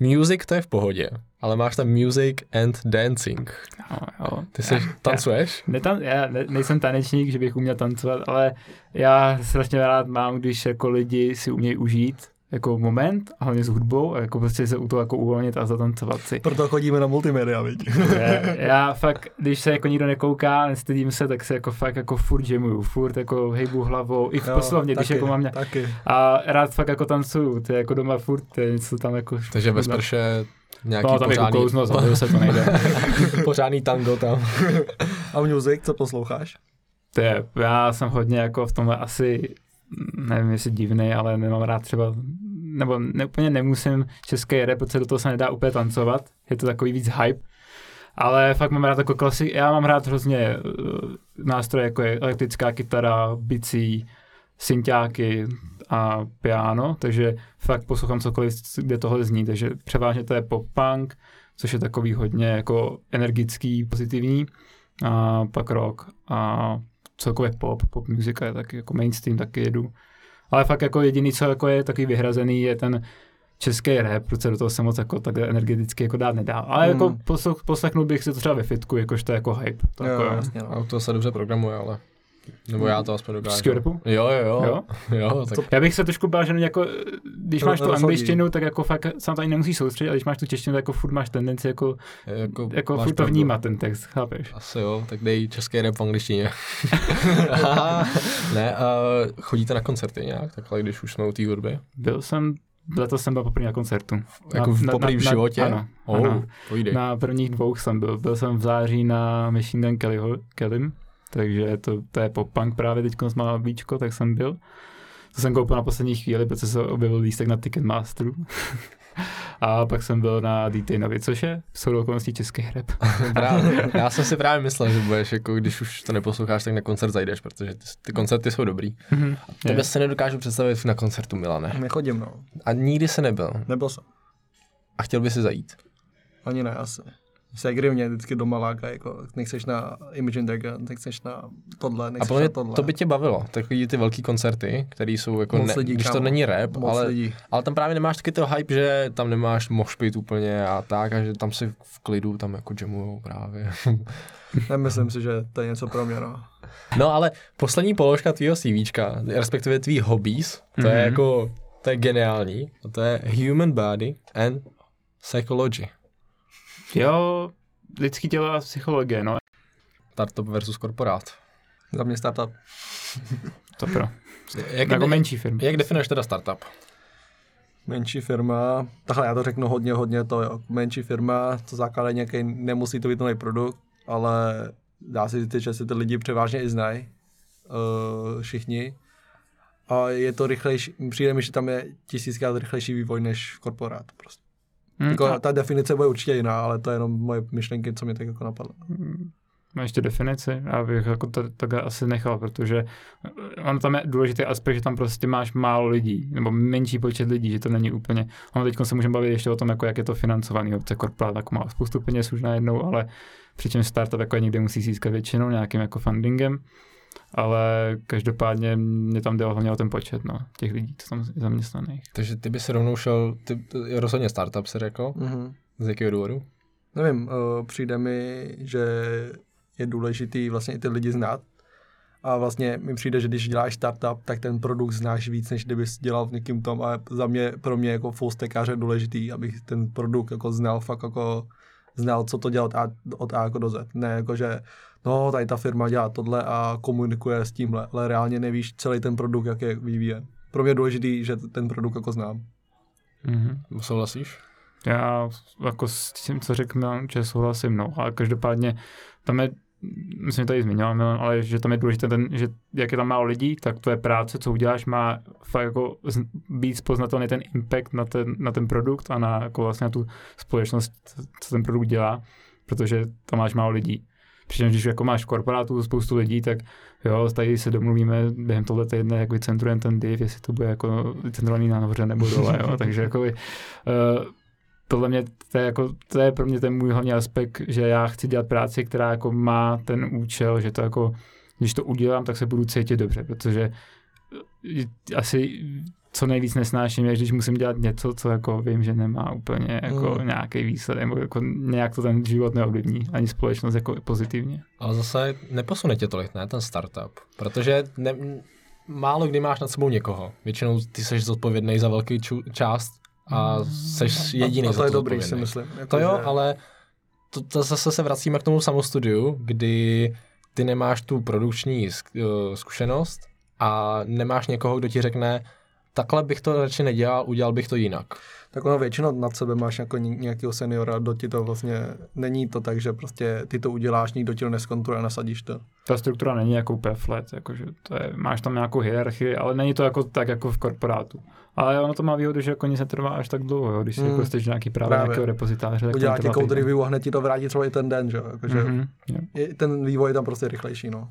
Music, to je v pohodě, ale máš tam music and dancing. No, jo. Ty se tancuješ? Já, netan, já ne, nejsem tanečník, že bych uměl tancovat, ale já strašně rád mám, když jako lidi si umějí užít jako moment, hlavně s hudbou a jako prostě se u toho jako uvolnit a zatancovat si. Proto chodíme na multimédia, vidí. Já fakt, když se jako nikdo nekouká, nestydím se, tak se jako fakt jako furt jamuju, furt jako hejbu hlavou, i v poslovně, když taky, jako mám mě. Taky. A rád fakt jako tancuju, to je jako doma furt, to je něco tam jako... Takže bez prše nějaký no, tam pořádný... Kouzno, zahledu se to nejde. Pořádný tango tam. A music, co posloucháš? To je, já jsem hodně jako v tomhle asi... nevím, jestli divný, ale nemám rád třeba, nebo ne, úplně nemusím český rap, protože do toho se nedá úplně tancovat, je to takový víc hype, ale fakt mám rád jako klasik, já mám rád hrozně nástroje, jako je elektrická kytara, bicí, synťáky a piano, takže fakt poslouchám cokoliv, kde tohle zní, takže převážně to je pop-punk, což je takový hodně jako energický, pozitivní, a pak rock a celkově pop, pop muzika je taky jako mainstream, taky jedu. Ale fakt jako jediný, co jako je takový vyhrazený, je ten český rap, protože do toho se moc jako tak energeticky jako dát nedá. Ale mm. jako poslech, poslechnul bych si to třeba ve fitku, jakož to je jako hype. To jo, jako, jasně, no. A to se dobře programuje, ale... Nebo já to aspoň dokážu. Českého rapu? Jo, jo, jo. jo tak... Já bych se trošku bál, že jako, když máš tu angličtinu, tak jako fakt se to ani nemusíš soustředit, a když máš tu češtinu, tak jako furt máš tendenci jako, jako, jako furt to vnímat ten text, chápeš? Asi jo, tak dej český rap v angličtině. Ne, a chodíte na koncerty nějak, takhle, když už jsme u té hudby? Byl jsem, letos jsem byl poprvé na koncertu. Jako v poprvé v životě? Na, ano, oh, ano. Na prvních dvou jsem byl. Byl jsem v září na Machine Gun Kellyho, Kellym. Takže to, to je pop-punk právě, teďko mám víčko, tak jsem byl. To jsem koupil na poslední chvíli, protože se objevil lístek na Ticketmasteru. A pak jsem byl na D T Novi, což je shodou okolností český rap. Právě, já jsem si právě myslel, že budeš, jako když už to neposloucháš, tak na koncert zajdeš, protože ty, ty koncerty jsou dobrý. Mm-hmm. A tebe je. se nedokážu představit na koncertu, Milane. Nechodím, no. A nikdy se nebyl? Nebyl jsem. A chtěl by si zajít? Ani ne, asi. Segry mě vždycky doma lákají, jako nechceš na Imagine Dragon, nechceš na tohle, nechceš na tohle. To by tě bavilo, takový ty velký koncerty, které jsou jako, ne, lidí, když kam, to není rap, ale, ale tam právě nemáš taky ten hype, že tam nemáš moshpit úplně a tak, a že tam si v klidu tam jako jamujou právě. Nemyslím si, že to je něco pro mě, no. No ale poslední položka tvýho CVčka, respektive tvý hobbies, to mm-hmm. je jako, to je geniální, to je Human Body and Psychology. Jo, lidský tělo a psychologie, no. Startup versus korporát. Za mě startup. To pro. Jak jako menší firma. Jak definuješ teda startup? Menší firma, takhle já to řeknu hodně, hodně to jo. Menší firma, co základ nějaký, nemusí to být nový produkt, ale dá si říct, že si ty lidi převážně i znají. Uh, všichni. A je to rychlejší, přijde mi, že tam je tisíckrát rychlejší vývoj než korporát prostě. Hmm, jako a... Ta definice bude určitě jiná, ale to je jenom moje myšlenky, co mě tak jako napadlo. Má ještě definici, já bych jako to, to asi nechal, protože ono tam je důležitý aspekt, že tam prostě máš málo lidí, nebo menší počet lidí, že to není úplně, ono teď se můžeme bavit ještě o tom, jako jak je to financovaný, obce korporát jako má spoustu peněz už najednou, ale přičem startup jako někde musí získat většinou nějakým jako fundingem, ale každopádně mě tam jde hlavně o ten počet, no, těch lidí, co tam je zaměstnaných. Takže ty by si rovnou šel, ty, rozhodně startup si řekl, mm-hmm. z jakého důvodu? Nevím, uh, přijde mi, že je důležitý vlastně i ty lidi znát a vlastně mi přijde, že když děláš startup, tak ten produkt znáš víc, než kdybys dělal v někým tom a za mě, pro mě jako fullstackáře je důležitý, abych ten produkt jako znal fakt jako znal, co to dělat od A jako do Z. Ne jako, že no, tady ta firma dělá tohle a komunikuje s tímhle, ale reálně nevíš celý ten produkt, jak je vyvíjen. Pro mě je důležitý, že ten produkt jako znám. Mm-hmm. Souhlasíš? Já jako s tím, co řekl, že souhlasím, no, ale každopádně tam je, myslím, že tady zmiňoval, ale že tam je důležité, ten, že jak je tam málo lidí, tak tvoje práce, co uděláš, má fakt jako být poznatelný ten impact na ten, na ten produkt a na, jako vlastně na tu společnost, co ten produkt dělá, protože tam máš málo lidí. Přičemž když jako máš v korporátu spoustu lidí, tak jo, tady se domluvíme během tohle týdne, jak vycentrujeme ten div, jestli to bude jako vycentrovaný nahoře nebo dole, jo, takže jako uh, tohle mě, to je, jako, to je pro mě ten můj hlavní aspekt, že já chci dělat práci, která jako má ten účel, že to jako, když to udělám, tak se budu cítit dobře, protože asi co nejvíc nesnáším, když musím dělat něco, co jako vím, že nemá úplně jako hmm. nějaký výsledek, nebo jako nějak to ten život neovlivní, ani společnost jako pozitivně. Ale zase neposune tě tolik, ne, ten startup, protože ne, málo kdy máš nad sebou někoho. Většinou ty jsi zodpovědný za velký ču, část a jsi jediný za to. A to je dobrý, si myslím. Jako to jo, že... ale to, to zase se vracíme k tomu samostudiu, kdy ty nemáš tu produkční zkušenost a nemáš někoho, kdo ti řekne, takhle bych to radši nedělal, udělal bych to jinak. Tak ono většinou nad sebe máš jako nějakého seniora, do ti to vlastně není to tak, že prostě ty to uděláš, nikdo ti to neskontroluje a nasadíš to. Ta struktura není jako úplně flat, jakože to je, máš tam nějakou hierarchii, ale není to jako tak jako v korporátu. Ale ono to má výhodu, že jako nic netrvá až tak dlouho, jo? Když si mm. jako stejš nějaký právě nějakého repozitáře. Udělá ti code review a hned ti to vrátí třeba i ten den, že jakože mm-hmm, je. Ten vývoj je tam prostě rychlejší, no.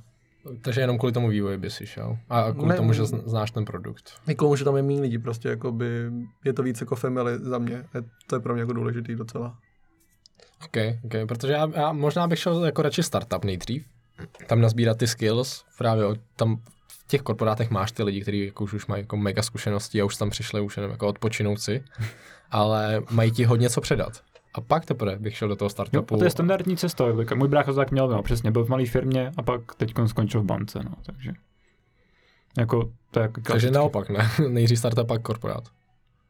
Takže jenom kvůli tomu vývoji by si šel. A kvůli ne, tomu, že znáš ten produkt. I kvůli, že tam je méně lidí, prostě jakoby, je to víc jako family za mě. Je, to je pro mě jako důležitý docela. Ok, ok, protože já, já možná bych šel jako radši startup nejdřív. Tam nazbírat ty skills, právě tam v těch korporátech máš ty lidi, kteří jako už, už mají jako mega zkušenosti a už tam přišli už jenom jako odpočinout si, ale mají ti hodně co předat. A pak teprve bych šel do toho startupu. Jo, to je standardní cesta. Můj brácha to tak měl, no, přesně, byl v malé firmě a pak teď skončil v bance. No, takže jako, tak, takže naopak, ne? Nejdřív startup, pak korporát.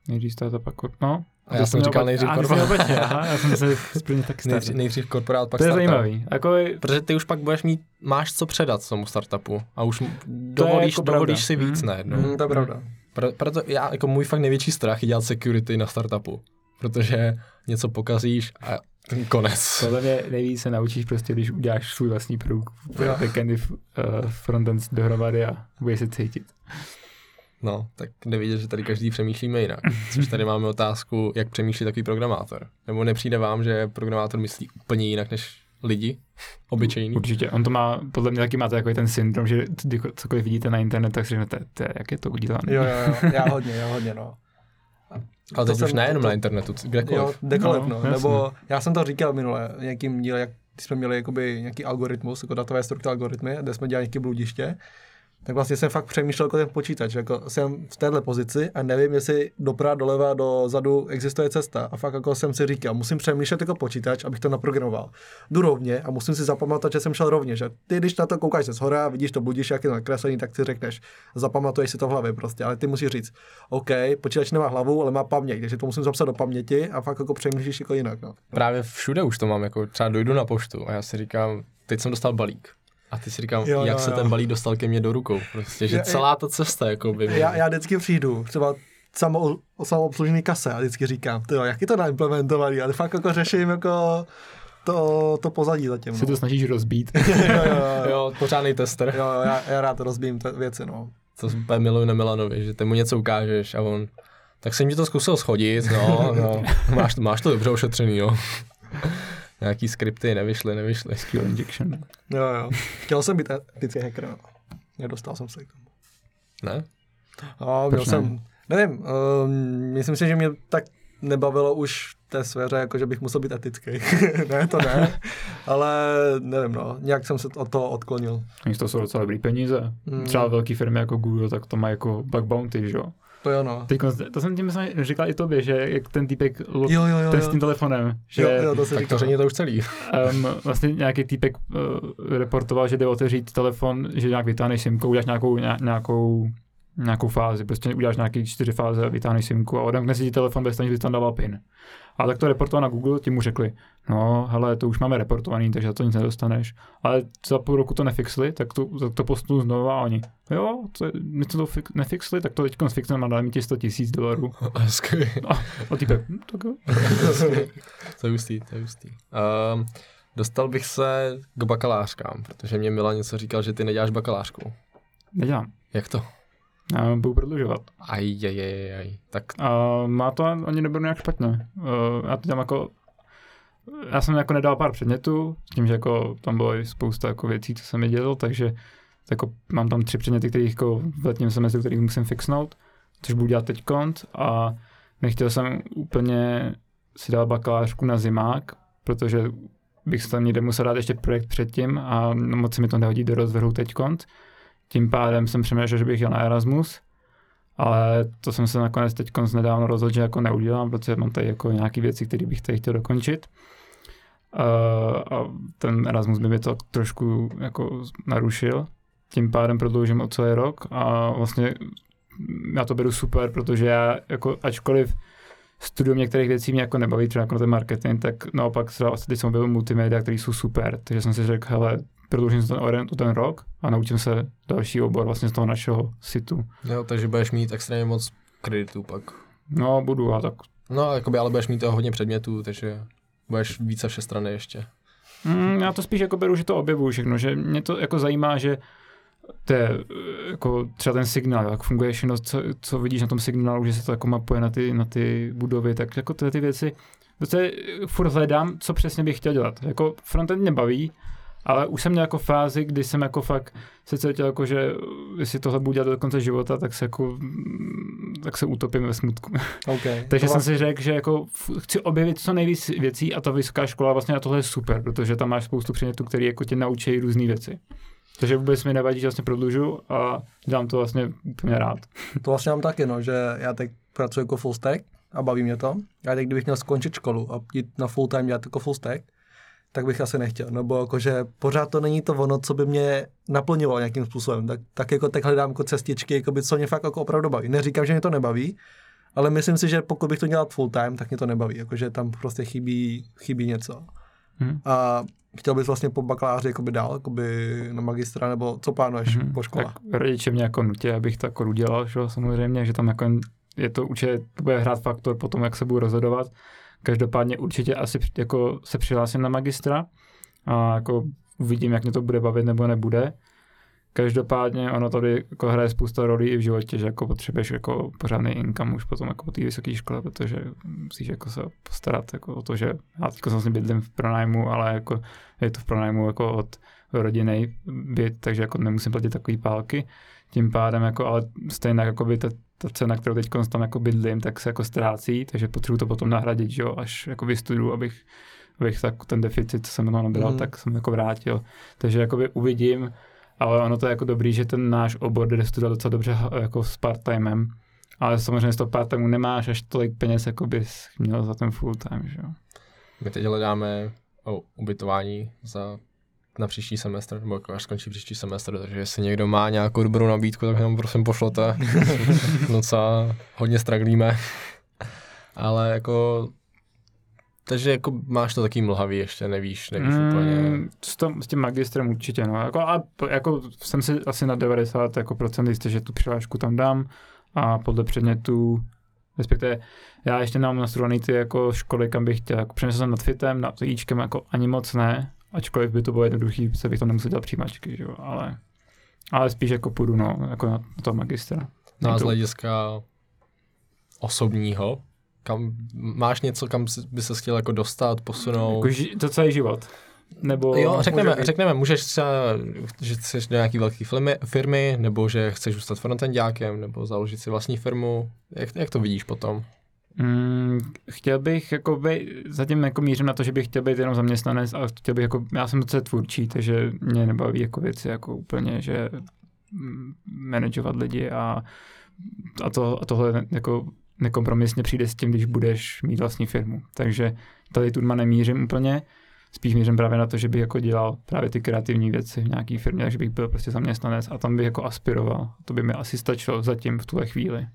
Nejdřív startup, pak korporát. No, a já jsem říkal oba... nejdřív korporát. Aha, já jsem se správně taky startup. Nejdřív, nejdřív korporát, pak startup. To je zajímavý. Jako... Protože ty už pak budeš mít, máš co předat tomu startupu a už dovolíš, jako dovolíš si víc hmm. najednou. Hmm, to je pravda. Pro, proto já, jako můj fakt největší strach je dělat security na startupu. Protože něco pokazíš a konec. Podle mě nejvíc se naučíš prostě, když uděláš svůj vlastní produkt, backendy, uh, frontend dohromady a budeš se cítit. No, tak jde vidět, že tady každý přemýšlíme jinak. Což tady máme otázku, jak přemýšlí takový programátor. Nebo nepřijde vám, že programátor myslí úplně jinak než lidi obyčejní? Určitě. On to má, podle mě taky má takový ten syndrom, že cokoliv vidíte na internetu, tak si řeknete, jak je to udělané. Jo, jo, jo, já hodně, já hodně, no. Ale teď už nejenom na internetu, kdekoliv. Jo, kdekoliv, no, no. Nebo já jsem to říkal minule, nějakým díle, jak jsme měli jakoby nějaký algoritmus, jako datové struktury algoritmy, kde jsme dělali nějaké bludiště, tak vlastně jsem fakt přemýšlel jako ten počítač, jako jsem v téhle pozici a nevím, jestli doprava, doleva, dozadu existuje cesta. A fakt jako jsem si říkal, musím přemýšlet jako počítač, abych to naprogramoval. Jdu rovně a musím si zapamatovat, že jsem šel rovně, že ty, když na to koukáš ze shora, vidíš to bludiště, jak je to nakreslený, tak si řekneš, zapamatuješ si to v hlavě prostě, ale ty musíš říct, OK, počítač nemá hlavu, ale má paměť, takže to musím zapsat do paměti a fakt jako přemýšlíš jako jinak, no. Právě všude už to mám, jako třeba dojdu na poštu a já si říkám, teď jsem dostal balík. A ty si říkám, jo, jak jo, se jo. ten balík dostal ke mně do rukou, prostě, že já, celá ta cesta, jako by... Já, já vždycky přijdu, třeba samo, samoobslužný kase a vždycky říkám, tyjo, jak je to naimplementovaný, ale fakt jako řeším jako to, to pozadí zatím. No. Si to snažíš rozbít. jo, jo, jo. jo, pořádný tester. Jo, já, já rád rozbím te- věci, no. To úplně miluji na Milanovi, že ty mu něco ukážeš a on, tak jsem ti to zkusil schodit, no, no. Máš, máš to dobře ošetřený, jo. Nějaký skripty nevyšly, nevyšly. S Q L injection. Jo, jo. Chtěl jsem být etický hacker, no. Nedostal jsem se k tomu. Ne? A měl jsem, nevím, um, myslím si, že mě tak nebavilo už v té sféře, jako že bych musel být etický. ne, to ne. Ale nevím, no. Nějak jsem se od toho odklonil. To jsou docela dobrý peníze. Mm. Třeba velké firmy jako Google, tak to mají jako bug bounty, že jo? To jo, no. Teď, to jsem tím myslím, říkal i tobě, že jak ten týpek lo- jo, jo, jo, ten s tím telefonem, že jo, jo, to se tak to řeně to už celý. Um, vlastně nějaký týpek uh, reportoval, že jde otevřít telefon, že nějak vytáhneš simku, uděláš nějakou, nějakou, nějakou fázi, prostě uděláš nějaký čtyři fáze, vytáhneš simku a odemkne si ti telefon bez toho, že bys tam dával pin. A tak to reportoval na Google, ti mu řekli, no hele, to už máme reportovaný, takže za to nic nedostaneš. Ale za půl roku to nefixli, tak to, to postnou znovu a oni, jo, to, my to fix, nefixli, tak to teďkon fixneme a dáme ti sto tisíc dolarů. Hezky. A týpek, hm, tak jo. To je hustý, to je hustý. Um, dostal bych se k bakalářkám, protože mě Milan něco říkal, že ty neděláš bakalářku. Nedělám. Jak to? Já budu prodlužovat. Aj, aj, aj, aj. Tak... Uh, má to ani nebudu nějak špatně. Uh, já to dělám jako já jsem jako nedal pár předmětů, s tím, že jako tam bylo i spousta jako věcí, co jsem dělal, takže jako mám tam tři předměty, kterých jako v letním semestru, kterých musím fixnout, což budu dělat teď kont a nechtěl jsem úplně si dát bakalářku na zimák, protože bych se tam někde musel dát ještě projekt předtím a moc se mi to nehodí do rozvrhu teď kont. Tím pádem jsem přemýšlel, že bych jel na Erasmus, ale to jsem se nakonec teď nedávno rozhodl, že jako neudělám, protože mám tady jako nějaké věci, které bych tady chtěl dokončit. Uh, a ten Erasmus by mě to trošku jako narušil. Tím pádem prodloužím o celý rok a vlastně já to beru super, protože já jako ačkoliv studium některých věcí mě jako nebaví, třeba jako na ten marketing, tak naopak teď jsem byl multimédia, které jsou super, takže jsem si řekl, hele, prodloužím se ten, ten rok a naučím se další obor vlastně z toho našeho situ. Jo, takže budeš mít extrémně moc kreditů pak. No, budu, a tak. No, jakoby, ale budeš mít toho hodně předmětů, takže budeš více všestranný ještě. Mm, já to spíš jako beru, že to objevuju všechno, že mě to jako zajímá, že to je jako třeba ten signál, jak funguje všechno, co, co vidíš na tom signálu, že se to jako mapuje na ty, na ty budovy, tak jako tyhle ty věci. Protože furt hledám, co přesně bych chtěl dělat. Jako frontend mě baví, ale už jsem měl jako fázi, kdy jsem jako fakt se cítil jako, že jestli tohle budu dělat do konce života, tak se jako, tak se utopím ve smutku. Okay. Takže to jsem si řekl, že jako chci objevit co nejvíc věcí a ta vysoká škola vlastně na tohle je super, protože tam máš spoustu předmětů, které jako tě naučí různé věci. Takže vůbec mi nevadí, že vlastně prodlužu a dělám to vlastně úplně rád. To vlastně mám taky, no, že já teď pracuji jako full stack a baví mě to. Já teď, kdybych měl skončit školu a jít na full time dělat jako full stack, tak bych asi nechtěl, nebo jakože pořád to není to ono, co by mě naplnilo nějakým způsobem. Tak, tak jako tak hledám jako cestičky, jako by, co mě fakt jako opravdu baví. Neříkám, že mě to nebaví, ale myslím si, že pokud bych to dělal full time, tak mě to nebaví, jakože tam prostě chybí, chybí něco. Hmm. A chtěl bys vlastně po bakaláři jakoby dál, jakoby na magistra, nebo co plánuješ hmm. po školách? Tak rodiče mě jako nutí, abych to jako udělal, že? Samozřejmě, že tam jako je to určitě, to bude hrát faktor po tom, jak se budu rozhodovat. Každopádně určitě asi jako se přihlásím na magistra a jako uvidím, jak mě to bude bavit nebo nebude. Každopádně ono tady jako hraje spousta rolí i v životě, že jako potřebuješ jako pořádný income už potom jako po té vysoké škole, protože musíš jako se postarat jako o to, že já teď jsem si bydlím v pronájmu, ale jako je to v pronájmu jako od rodiny byt, takže jako nemusím platit takový pálky. Tím pádem jako, ale stejně jako by ta, ta cena, kterou teď tam jako bydlím, tak se jako ztrácí, takže potřebuji to potom nahradit, že jo, až jako vystuduju, abych, abych tak ten deficit, co jsem tam nabral, mm. tak jsem jako vrátil. Takže jakoby uvidím, ale ono to je jako dobrý, že ten náš obor jde studovat docela dobře jako s part-timem, ale samozřejmě z toho part-timeu nemáš až tolik peněz, jako bys měl za ten full-time, že jo. My teď hledáme o ubytování za na příští semestr, nebo až skončí příští semestr, takže jestli někdo má nějakou dobrou nabídku, tak nám prosím pošlete. Docela hodně straglíme. Ale jako, takže jako máš to taky mlhavý ještě, nevíš, nevíš mm, úplně. S, tom, s tím magistrem určitě, no. Jako, a jako jsem si asi na devadesát procent jako procent jistý, že tu přihlášku tam dám a podle předmětů, respektive já ještě mám nastudovaný ty jako školy, kam bych chtěl. Jako, přemýšlel jsem nad fitem, nad jíčkem jako ani moc ne. Ačkoliv by to bylo jednoduchý, se bych to nemusel dělat přijímačky, že jo, ale, ale spíš jako půjdu, no, jako na toho magistra. No a z hlediska osobního, kam, máš něco, kam by se chtěl jako dostat, posunout? Jako to celý život, nebo... Jo, řekneme, může být... řekneme, můžeš třeba, že chceš do nějaký velké firmy, nebo že chceš zůstat frontendákem, nebo založit si vlastní firmu, jak, jak to vidíš potom? Mm, chtěl bych jako by, zatím jako mířím na to, že bych chtěl být jenom zaměstnanec a chtěl bych jako, já jsem docela tvůrčí, takže mě nebaví jako věci jako úplně, že manažovat lidi a, a, to, a tohle jako nekompromisně přijde s tím, když budeš mít vlastní firmu. Takže tady tudma nemířím úplně, spíš mířím právě na to, že bych jako dělal právě ty kreativní věci v nějaký firmě, takže bych byl prostě zaměstnanec a tam bych jako aspiroval. To by mi asi stačilo zatím v tuhle chvíli.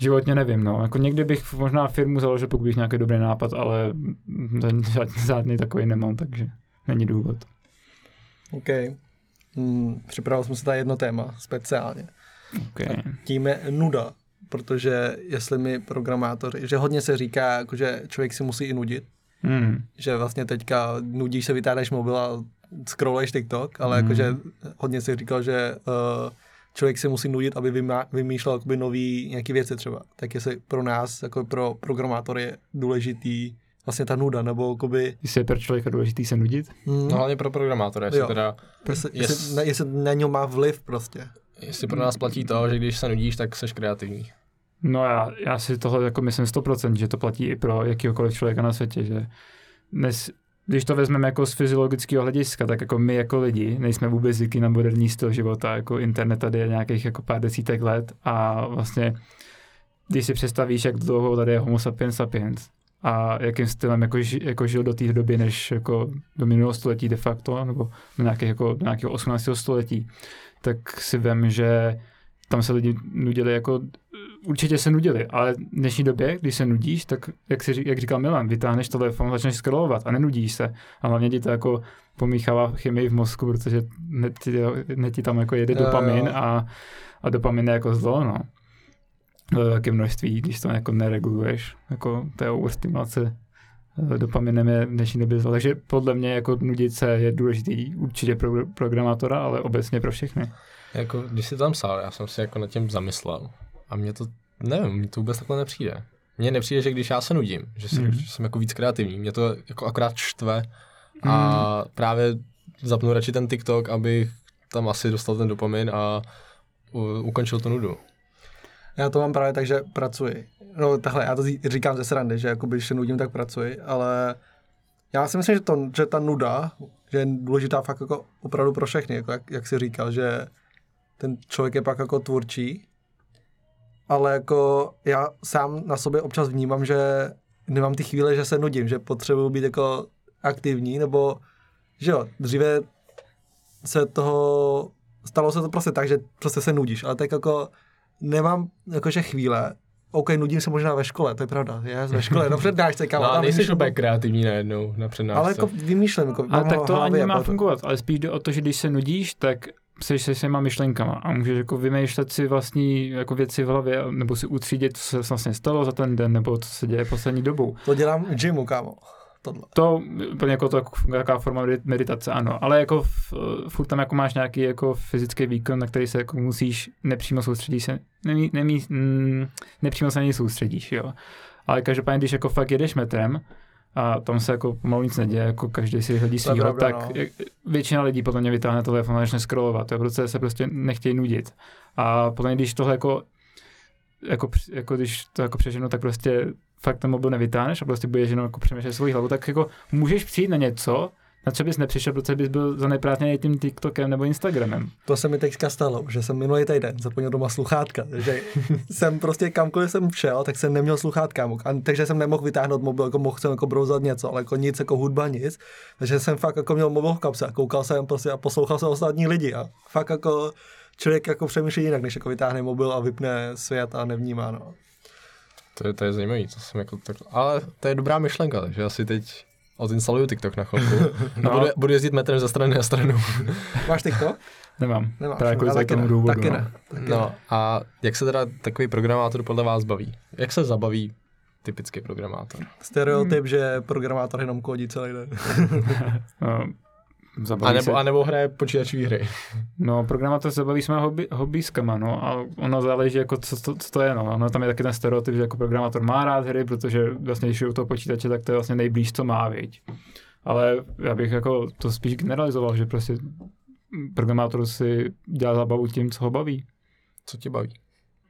Životně nevím, no. Jako někdy bych možná firmu založil, pokud bych nějaký dobrý nápad, ale žádný takový nemám, takže není důvod. OK. Hmm, připravil jsem se tady jedno téma speciálně. Okay. Tím je nuda, protože jestli my programátoři, že hodně se říká, jako, že člověk si musí i nudit, hmm. že vlastně teďka nudíš se, vytáhneš mobil a scrolluješ TikTok, ale hmm. jakože hodně se říkal, že... Uh, člověk si musí nudit, aby vymá, vymýšlel jakoby nový nějaký věci třeba. Tak jestli pro nás, jako pro programátory je důležitý vlastně ta nuda, nebo jakoby... Jestli je pro člověka důležitý se nudit? Mm. No hlavně pro programátora, jestli jo. teda... Prostě, jest... jestli, na, jestli na něj má vliv prostě. Jestli pro nás platí to, že když se nudíš, tak seš kreativní. No já, já si tohle jako myslím sto procent, že to platí i pro jakýhokoliv člověka na světě, že dnes... Když to vezmeme jako z fyziologického hlediska, tak jako my jako lidi nejsme vůbec zvyklí na moderní styl života, jako internet tady je nějakých jako pár desítek let a vlastně, když si představíš, jak dlouho tady je homo sapiens sapiens a jakým stylem jako, jako žil do té doby, než jako do minulého století de facto, nebo nějakých jako, nějakého osmnáctého století, tak si vem, že tam se lidi nudili jako, určitě se nudili, ale v dnešní době, když se nudíš, tak jak, si, jak říkal Milan, vytáhneš telefon, začneš scrollovat a nenudíš se. A hlavně ti to jako pomíchává chemii v mozku, protože net ti, net ti tam jako jede jo, dopamin jo. A, a dopamin je jako zlo, no. Do taky množství, když to jako nereguluješ, jako to je overstimulace dopaminem je v dnešní době zlo. Takže podle mě jako nudit se je důležitý určitě pro programátora, ale obecně pro všechny. Jako, když jsi tam psal, já jsem si jako nad tím zamyslel a mě to, nevím, mě to vůbec takhle nepřijde. Mně nepřijde, že když já se nudím, že, si, mm. že jsem jako víc kreativní, mě to jako akorát štve a mm. právě zapnu radši ten TikTok, abych tam asi dostal ten dopamin a u, ukončil tu nudu. Já to mám právě tak, že pracuji. No takhle, já to říkám ze srandy, že jako když se nudím, tak pracuji, ale já si myslím, že, to, že ta nuda, že je důležitá fakt jako opravdu pro všechny, jako jak, jak jsi říkal, že ten člověk je pak jako tvůrčí, ale jako já sám na sobě občas vnímám, že nemám ty chvíle, že se nudím, že potřebuji být jako aktivní, nebo že jo, dříve se toho, stalo se to prostě tak, že prostě se nudíš, ale tak jako nemám jakože chvíle, OK, nudím se možná ve škole, to je pravda, je ve škole, na přednášce, kámo. No a nejsi úplně kreativní najednou na přednášce. Ale jako vymýšlím, jako ale tak to ani nemá fungovat, ale spíš jde o to, že když se nudíš, tak seš se svýma myšlenkama a můžeš jako vymýšlet si vlastní jako věci v hlavě nebo si utřídit, co se vlastně stalo za ten den nebo co se děje poslední dobou. To dělám v gymu, kámo. Tohle. To úplně jako to, taková forma meditace, ano, ale jako v, furt tam jako máš nějaký jako fyzický výkon, na který se jako musíš nepřímo soustředit se, nemí, nemí, mm, nepřímo se na něj soustředíš, jo. Ale každopádně, když jako fakt jedeš metrem a tam se jako pomalu nic neděje, jako každý si hledí svýho, tak no. Většina lidí podle mě vytáhne telefon a začne scrollovat, jo, protože se prostě nechtějí nudit. A podle mě, když tohle jako, jako, jako když to jako přeženu, tak prostě fakt ten mobil nevytáhneš a prostě budeš jenom jako přemýšlet svou hlavu, tak jako můžeš přijít na něco, na co bys nepřišel, protože bys byl zaneprázdněný tím TikTokem nebo Instagramem. To se mi teďka stalo, že jsem minulý týden zapomněl doma sluchátka, že jsem prostě kamkoliv jsem šel, tak jsem neměl sluchátka, takže jsem nemohl vytáhnout mobil, jako mohl jsem jako brouzat něco, ale jako nic, jako hudba, nic, takže jsem fakt jako měl mobil v kapse a koukal jsem prostě a poslouchal jsem ostatní lidi a fakt jako člověk jako přemýšlí jinak, než jako vytáhne mobil a vypne svět a nevnímá, no. To je, to je zajímavý, to jsem jako tak, ale to je dobrá myšlenka, takže asi teď odinstaluju TikTok na chvilku no. a budu, budu jezdit metrem ze strany na stranu. Máš TikTok? Nemám, Nemáš, právě jako za tomu důvodu. Taky ne. Taky no ne. A jak se teda takový programátor podle vás baví? Jak se zabaví typický programátor? Stereotyp, hmm. že programátor jenom kodí celý den. no. A nebo, a nebo hraje počítačové hry. No, programátor se baví s mého hobby, hobbyskama, no, a ono záleží, jako co, co, co to je, no. Ono tam je taky ten stereotyp, že jako programátor má rád hry, protože vlastně, když je u toho počítače, tak to je vlastně nejblíž, co má, viď. Ale já bych jako to spíš generalizoval, že prostě programátor si dělá zábavu tím, co ho baví. Co tě baví?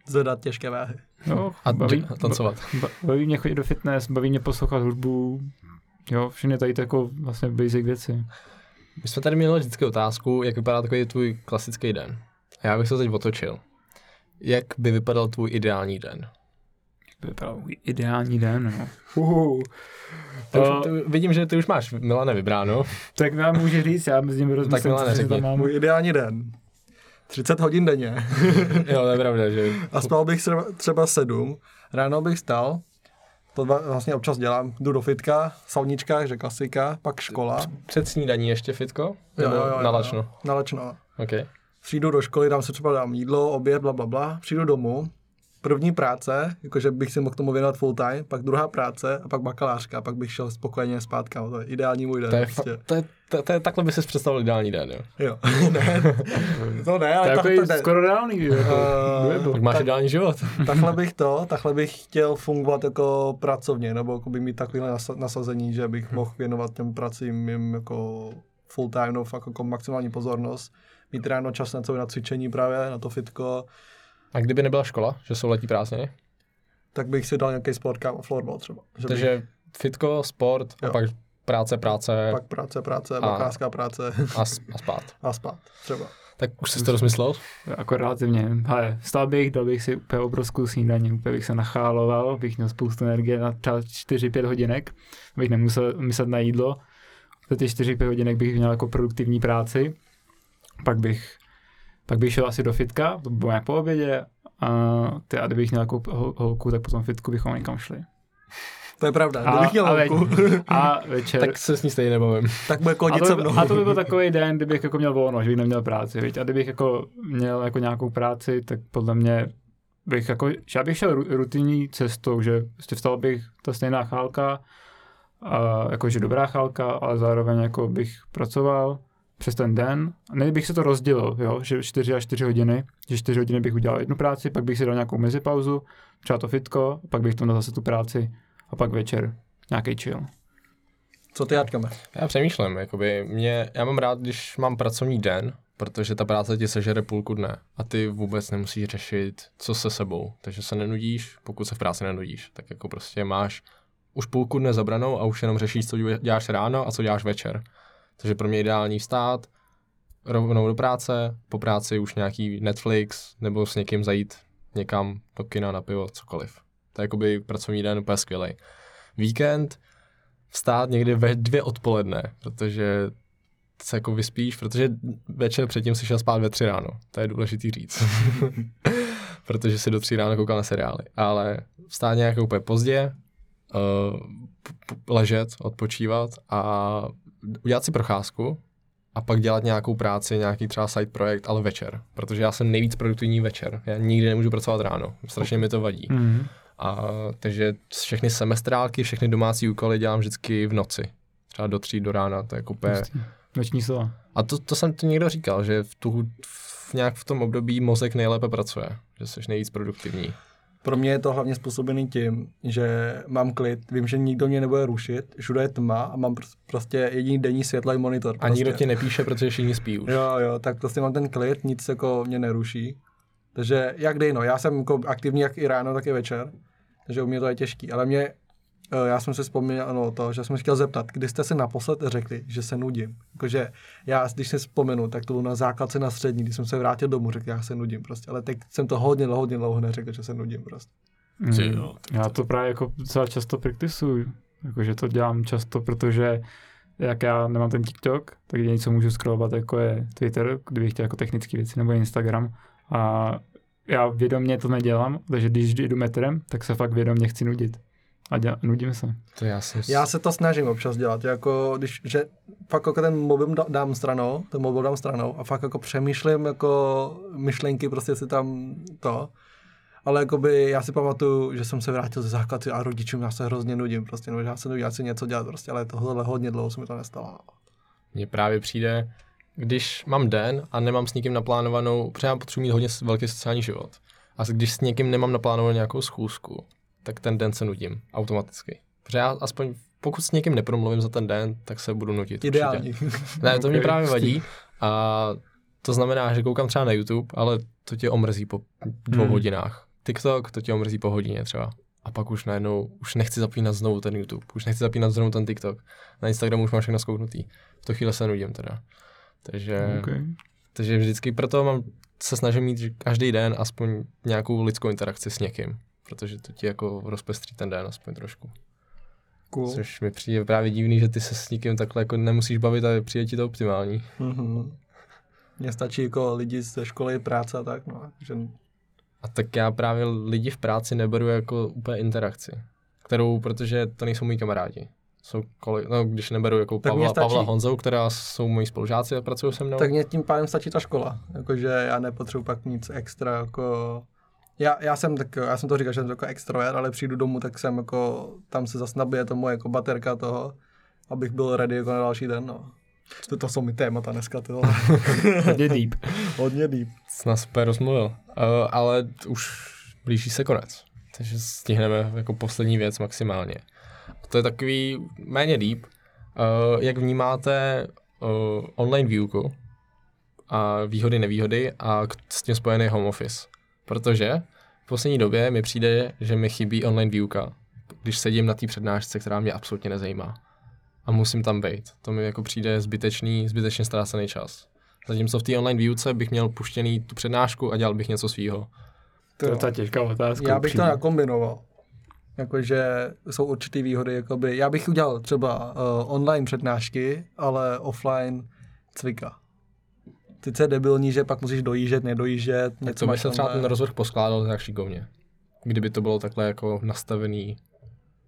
Zvedat těžké váhy. No, a baví, tancovat. Baví mě chodit do fitness, baví mě poslouchat hudbu, jo, všechny tady jako vlastně basic věci. My jsme tady měli vždycky otázku, jak vypadá takový tvůj klasický den. A já bych se teď otočil. Jak by vypadal tvůj ideální den? Jak by vypadal můj ideální den? No. Uhu. To... Už, to, vidím, že ty už máš, Milane, vybráno. Tak nám může říct, já mezi nimi rozmyslím, co tam mám. Můj ideální den. třicet hodin denně. Jo, to je pravda, že... A spal bych třeba sedm, ráno bych stal. To vlastně občas dělám. Jdu do fitka, sauníčka, že klasika, pak škola. Před snídaní ještě fitko? Jo, jo, jo. Nalačno? Nalačno. OK. Přijdu do školy, tam se třeba dám jídlo, oběd, blablabla. Bla, bla. Přijdu domů, první práce, jakože bych si mohl tomu věnovat full time, pak druhá práce a pak bakalářka, a pak bych šel spokojeně zpátky. To je ideální můj den. To je, prostě. to je, to je, to je takhle by ses představil ideální den, jo? Jo, ne, to ne, ale to je takový skoro reálný, jo? Uh, tak máš tak, ideální život. Takhle bych to, takhle bych chtěl fungovat jako pracovně, nebo jako by mít takovéhle nasazení, že bych hmm. mohl věnovat těm pracím jim jako full time, no fakt jako maximální pozornost, mít ráno čas na celé na cvičení právě, na to fitko. A kdyby nebyla škola, že jsou letní prázdniny? Tak bych si dal nějaký sport, kámo, floorball třeba. Že Takže bych... fitko, sport jo. a pak práce, práce. Pak práce, práce, bakářská práce. A, a spát. A spát, třeba. Tak už jsi to rozmyslel? Jako relativně. Hele, vstal bych, dal bych si úplně obrovskou snídaní, úplně bych se nacháloval, bych měl spoustu energie na třeba čtyři pět hodinek, abych nemusel myslet na jídlo. Za ty čtyři pět hodinek bych měl jako produktivní práci, pak bych Pak bych šel asi do fitka, to bylo nějak po obědě, a, ty, a kdybych měl nějakou holku, tak potom fitku bychom někam šli. To je pravda, a, kdybych měl holku. A, a večer... Tak se s ní stejně nebavím. Tak bude konit se mnou. A to by byl takový den, kdybych jako měl volno, že bych neměl práci, viď? A kdybych jako měl jako nějakou práci, tak podle mě bych jako... Já bych šel rutinní cestou, že vstal bych ta stejná chálka, a, jakože dobrá chálka, ale zároveň jako bych pracoval přes ten den, ne bych se to rozdělil, jo, že čtyři a čtyři hodiny, že čtyři hodiny bych udělal jednu práci, pak bych si dal nějakou mezipauzu, třeba to fitko, pak bych tam dal zase tu práci a pak večer nějaký chill. Co ty, Jarkame? Já přemýšlím, jakoby mě, já mám rád, když mám pracovní den, protože ta práce ti sežere půlku dne a ty vůbec nemusíš řešit, co se sebou, takže se nenudíš, pokud se v práci nenudíš, tak jako prostě máš už půlku dne zabranou a už jenom řešíš, co děláš ráno a co děláš večer. Takže pro mě ideální vstát, rovnou do práce, po práci už nějaký Netflix, nebo s někým zajít někam do kina, na pivo, cokoliv. To je jakoby pracovní den úplně skvělej. Víkend, vstát někdy ve dvě odpoledne, protože se jako vyspíš, protože večer předtím si šel spát ve tři ráno. To je důležitý říct. Protože si do tří ráno koukal na seriály. Ale vstát nějak úplně pozdě, uh, ležet, odpočívat a udělat si procházku a pak dělat nějakou práci, nějaký třeba side projekt, ale večer, protože já jsem nejvíc produktivní večer. Já nikdy nemůžu pracovat ráno, strašně mi to vadí. Mm-hmm. A, takže všechny semestrálky, všechny domácí úkoly dělám vždycky v noci. Třeba do tří do rána, to je kupé. Noční slova. A to, to jsem to někdo říkal, že v tu, v nějak v tom období mozek nejlépe pracuje, že jsi nejvíc produktivní. Pro mě je to hlavně způsobený tím, že mám klid, vím, že nikdo mě nebude rušit, všude je tma a mám pr- prostě jediný denní světla i monitor. Prostě. A nikdo ti nepíše, protože všichni spí už. Jo, jo, tak prostě mám ten klid, nic jako mě neruší. Takže jak dejno, já jsem jako aktivní jak i ráno, tak i večer, takže u mě to je těžký. Ale mě, já jsem si vzpomněl ano, to, že jsem chtěl zeptat, kdy jste si naposled řekli, že se nudím. Jakože já, když si vzpomenu, tak to bylo na základce na střední, když jsem se vrátil domů, řekl, já se nudím prostě. Ale teď jsem to hodně, hodně dlouho neřekl, že se nudím prostě. Mm. Ty, no, tak já to, to právě jako docela často praktisuju. Jakože to dělám často, protože jak já nemám ten TikTok, tak jediné, co můžu scrollovat, jako je Twitter, kdybych chtěl jako technické věci, nebo Instagram. A já vědomě to nedělám, takže když jdu metrem, tak se fakt vědomě chci nudit. A děla, nudím se. To já, jsem... já se to snažím občas dělat, jako když, že fakt jako ten mobil dám stranou, ten mobil dám stranou a fakt jako přemýšlím jako myšlenky, prostě si tam to, ale jakoby já si pamatuju, že jsem se vrátil ze základky a rodičům já se hrozně nudím prostě, nebo že já se nudím, já si něco dělat prostě, ale tohle hodně dlouho se mi to nestalo. Mně právě přijde, když mám den a nemám s nikým naplánovanou, protože já potřebuji mít hodně velký sociální život a když s někým nemám naplánovanou nějakou schůzku, tak ten den se nudím automaticky. Protože já aspoň pokud s někým nepromluvím za ten den, tak se budu nudit. Ideální. Ne, to mě právě vadí. A to znamená, že koukám třeba na YouTube, ale to tě omrzí po dvou hmm. hodinách. TikTok, to tě omrzí po hodině třeba. A pak už najednou, už nechci zapínat znovu ten YouTube, už nechci zapínat znovu ten TikTok. Na Instagramu už mám všechno zkouknutý. V tu chvíli se nudím teda. Takže, okay. takže vždycky proto mám, se snažím mít každý den aspoň nějakou lidskou interakci s někým. Protože to ti jako rozpestří ten den aspoň trošku. Cool. Což mi přijde právě divný, že ty se s nikým takhle jako nemusíš bavit a přijde ti to optimální. Mm-hmm. Mně stačí jako lidi ze školy, práce a tak. No, že... A tak já právě lidi v práci neberu jako úplně interakci, kterou, protože to nejsou moji kamarádi. Jsou kole... no, když neberu jako Pavla, stačí... Pavla Honzou, která jsou moji spolužáci a pracují se mnou. Tak mě tím pádem stačí ta škola. Jakože já nepotřebuji pak nic extra jako... Já, já jsem tak, já jsem to říkal, že jsem jako extrovert, ale přijdu domů, tak jsem jako, tam se zas nabije to moje jako baterka toho, abych byl ready jako na další den, no. To, to jsou mi témata dneska, tyhle. Hodně deep. Hodně deep. Jsi nás super rozmluvil, uh, ale už blíží se konec, takže stihneme jako poslední věc maximálně. To je takový méně deep, uh, jak vnímáte uh, online výuku a výhody, nevýhody a s tím spojený home office. Protože v poslední době mi přijde, že mi chybí online výuka, když sedím na té přednášce, která mě absolutně nezajímá. A musím tam být. To mi jako přijde zbytečný, zbytečně ztrácený čas. Zatímco v té online výuce bych měl puštěný tu přednášku a dělal bych něco svýho. To je ta těžká otázka. Já bych to nakombinoval. Jakože jsou určitý výhody. Jakoby. Já bych udělal třeba uh, online přednášky, ale offline cvika. Teď se debilní, že pak musíš dojíždět, nedojíždět. Tak to by se třeba ten rozvrh poskládal tak šikovně. Kdyby to bylo takhle jako nastavený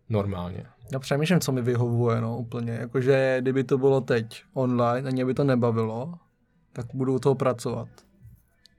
normálně. Já přemýšlím, co mi vyhovuje, no úplně. Jakože kdyby to bylo teď online a mě by to nebavilo, tak budu u toho pracovat.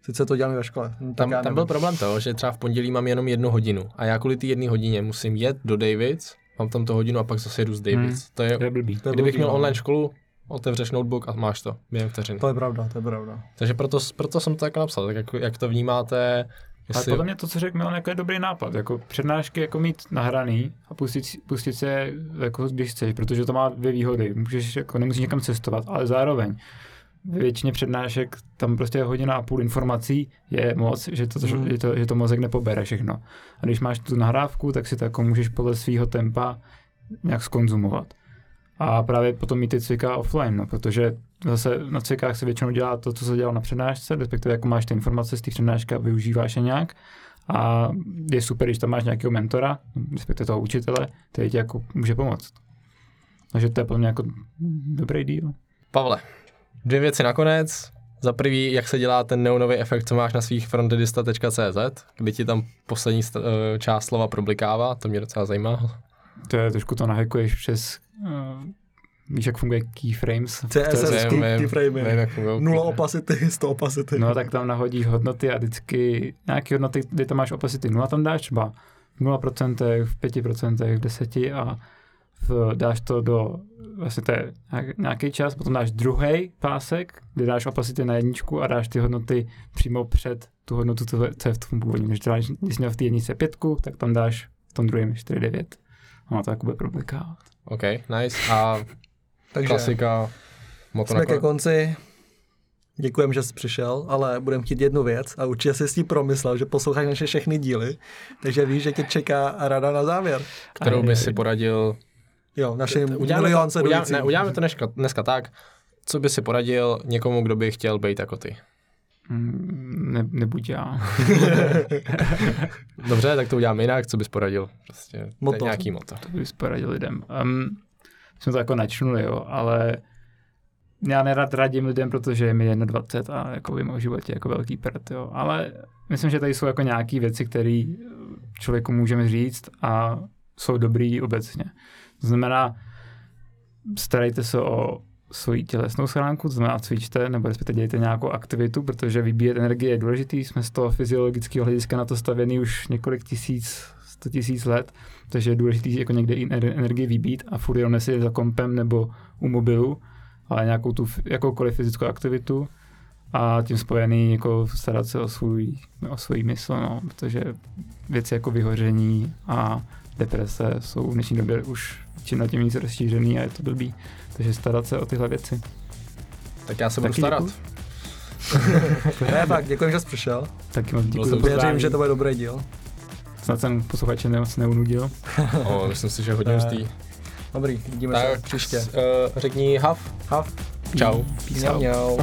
Sice to dělám ve škole. No, tam tam byl problém to, že třeba v pondělí mám jenom jednu hodinu a já kvůli té jedné hodině musím jet do Davids, mám tam tu hodinu a pak zase jedu z Davids. Hmm. To je, to je blbý. Kdybych měl online školu, otevřeš notebook a máš to během vteřin. To je pravda, to je pravda. Takže proto, proto jsem to tak napsal, tak jak, jak to vnímáte. Jestli... Ale podle mě to, co řekl Milan, jako je dobrý nápad, jako přednášky jako mít nahraný a pustit, pustit se, jako když chceš, protože to má dvě výhody, můžeš, jako nemusíš někam cestovat, ale zároveň většině přednášek tam prostě hodina a půl informací je moc, že to, mm. že to, že to mozek nepobere všechno. A když máš tu nahrávku, tak si to jako můžeš podle svého tempa nějak zkonzumovat. A právě potom mít ty cvika offline, no, protože zase na cvikách se většinou dělá to, co se dělá na přednášce, respektive jako máš ty informace z té přednášky a využíváš je nějak. A je super, když tam máš nějakého mentora, respektive toho učitele, který ti jako může pomoct. Takže to je podle mě jako dobrý deal. Pavle, dvě věci nakonec. Za prvý, jak se dělá ten neonový efekt, co máš na svých frontendista tečka cé zet, kde ti tam poslední st- část slova problikává, to mě docela zajímá. To je, trošku to nahekuješ přes, uh, víš, jak funguje keyframes? C S S keyframe, nula opacity, sto opacity. No tak tam nahodíš hodnoty a vždycky nějaké hodnoty, kde tam máš opacity nula, tam dáš třeba v nula procent, v pět procent, v deset procent a v, dáš to do vlastně to je nějaký čas, potom dáš druhý pásek, kde dáš opacity na jedničku a dáš ty hodnoty přímo před tu hodnotu, co je v tom původním. Když měl v té jednice pětku, tak tam dáš v tom druhém čtyři devět. No to jako bude problikávat. OK, nice. A takže klasika. Jsme ke konci. Děkujem, že jsi přišel, ale budeme chtít jednu věc a určitě jsi s tím promyslel, že posloucháš naše všechny díly, takže víš, že tě čeká rada na závěr. Kterou by si poradil... Jo, našim milion sledujícím. Ne, uděláme to dneska, dneska tak. Co by si poradil někomu, kdo by chtěl být jako ty? Ne, nebuď já. Dobře, tak to uděláme jinak, co bys poradil? Prostě motor. Nějaký motor. To bys poradil lidem. Um, jsme to jako načnuli, jo, ale já nerad radím lidem, protože je mi dvacet jedna a jako vím o životě jako velký prd, jo, ale myslím, že tady jsou jako nějaký věci, které člověku můžeme říct a jsou dobrý obecně. To znamená, starejte se o svoji tělesnou schránku, to znamená cvičte, nebo respektive dělejte nějakou aktivitu, protože vybíjet energie je důležitý, jsme z toho fyziologického hlediska na to stavěný už několik tisíc, sto tisíc let, takže je důležitý jako někde energii vybít a furt jenom nesedět za kompem nebo u mobilu, ale nějakou tu jakoukoliv fyzickou aktivitu a tím spojený jako starat se o svůj, o svůj mysl, no, protože věci jako vyhoření a deprese jsou v dnešní době už čím na tím víc rozšířený a je to blbý. Takže starat se o tyhle věci. Tak já se budu starat. Ne, tak děkuji, že jsi přišel. Taky moc děkuji. Věřím, že to bude dobrý díl. Snad jsem posluchače moc neunudil. O, myslím si, že hodně mstý. Dobrý, vidíme se příště. Uh, řekni haf. Haf. Čau. Písal.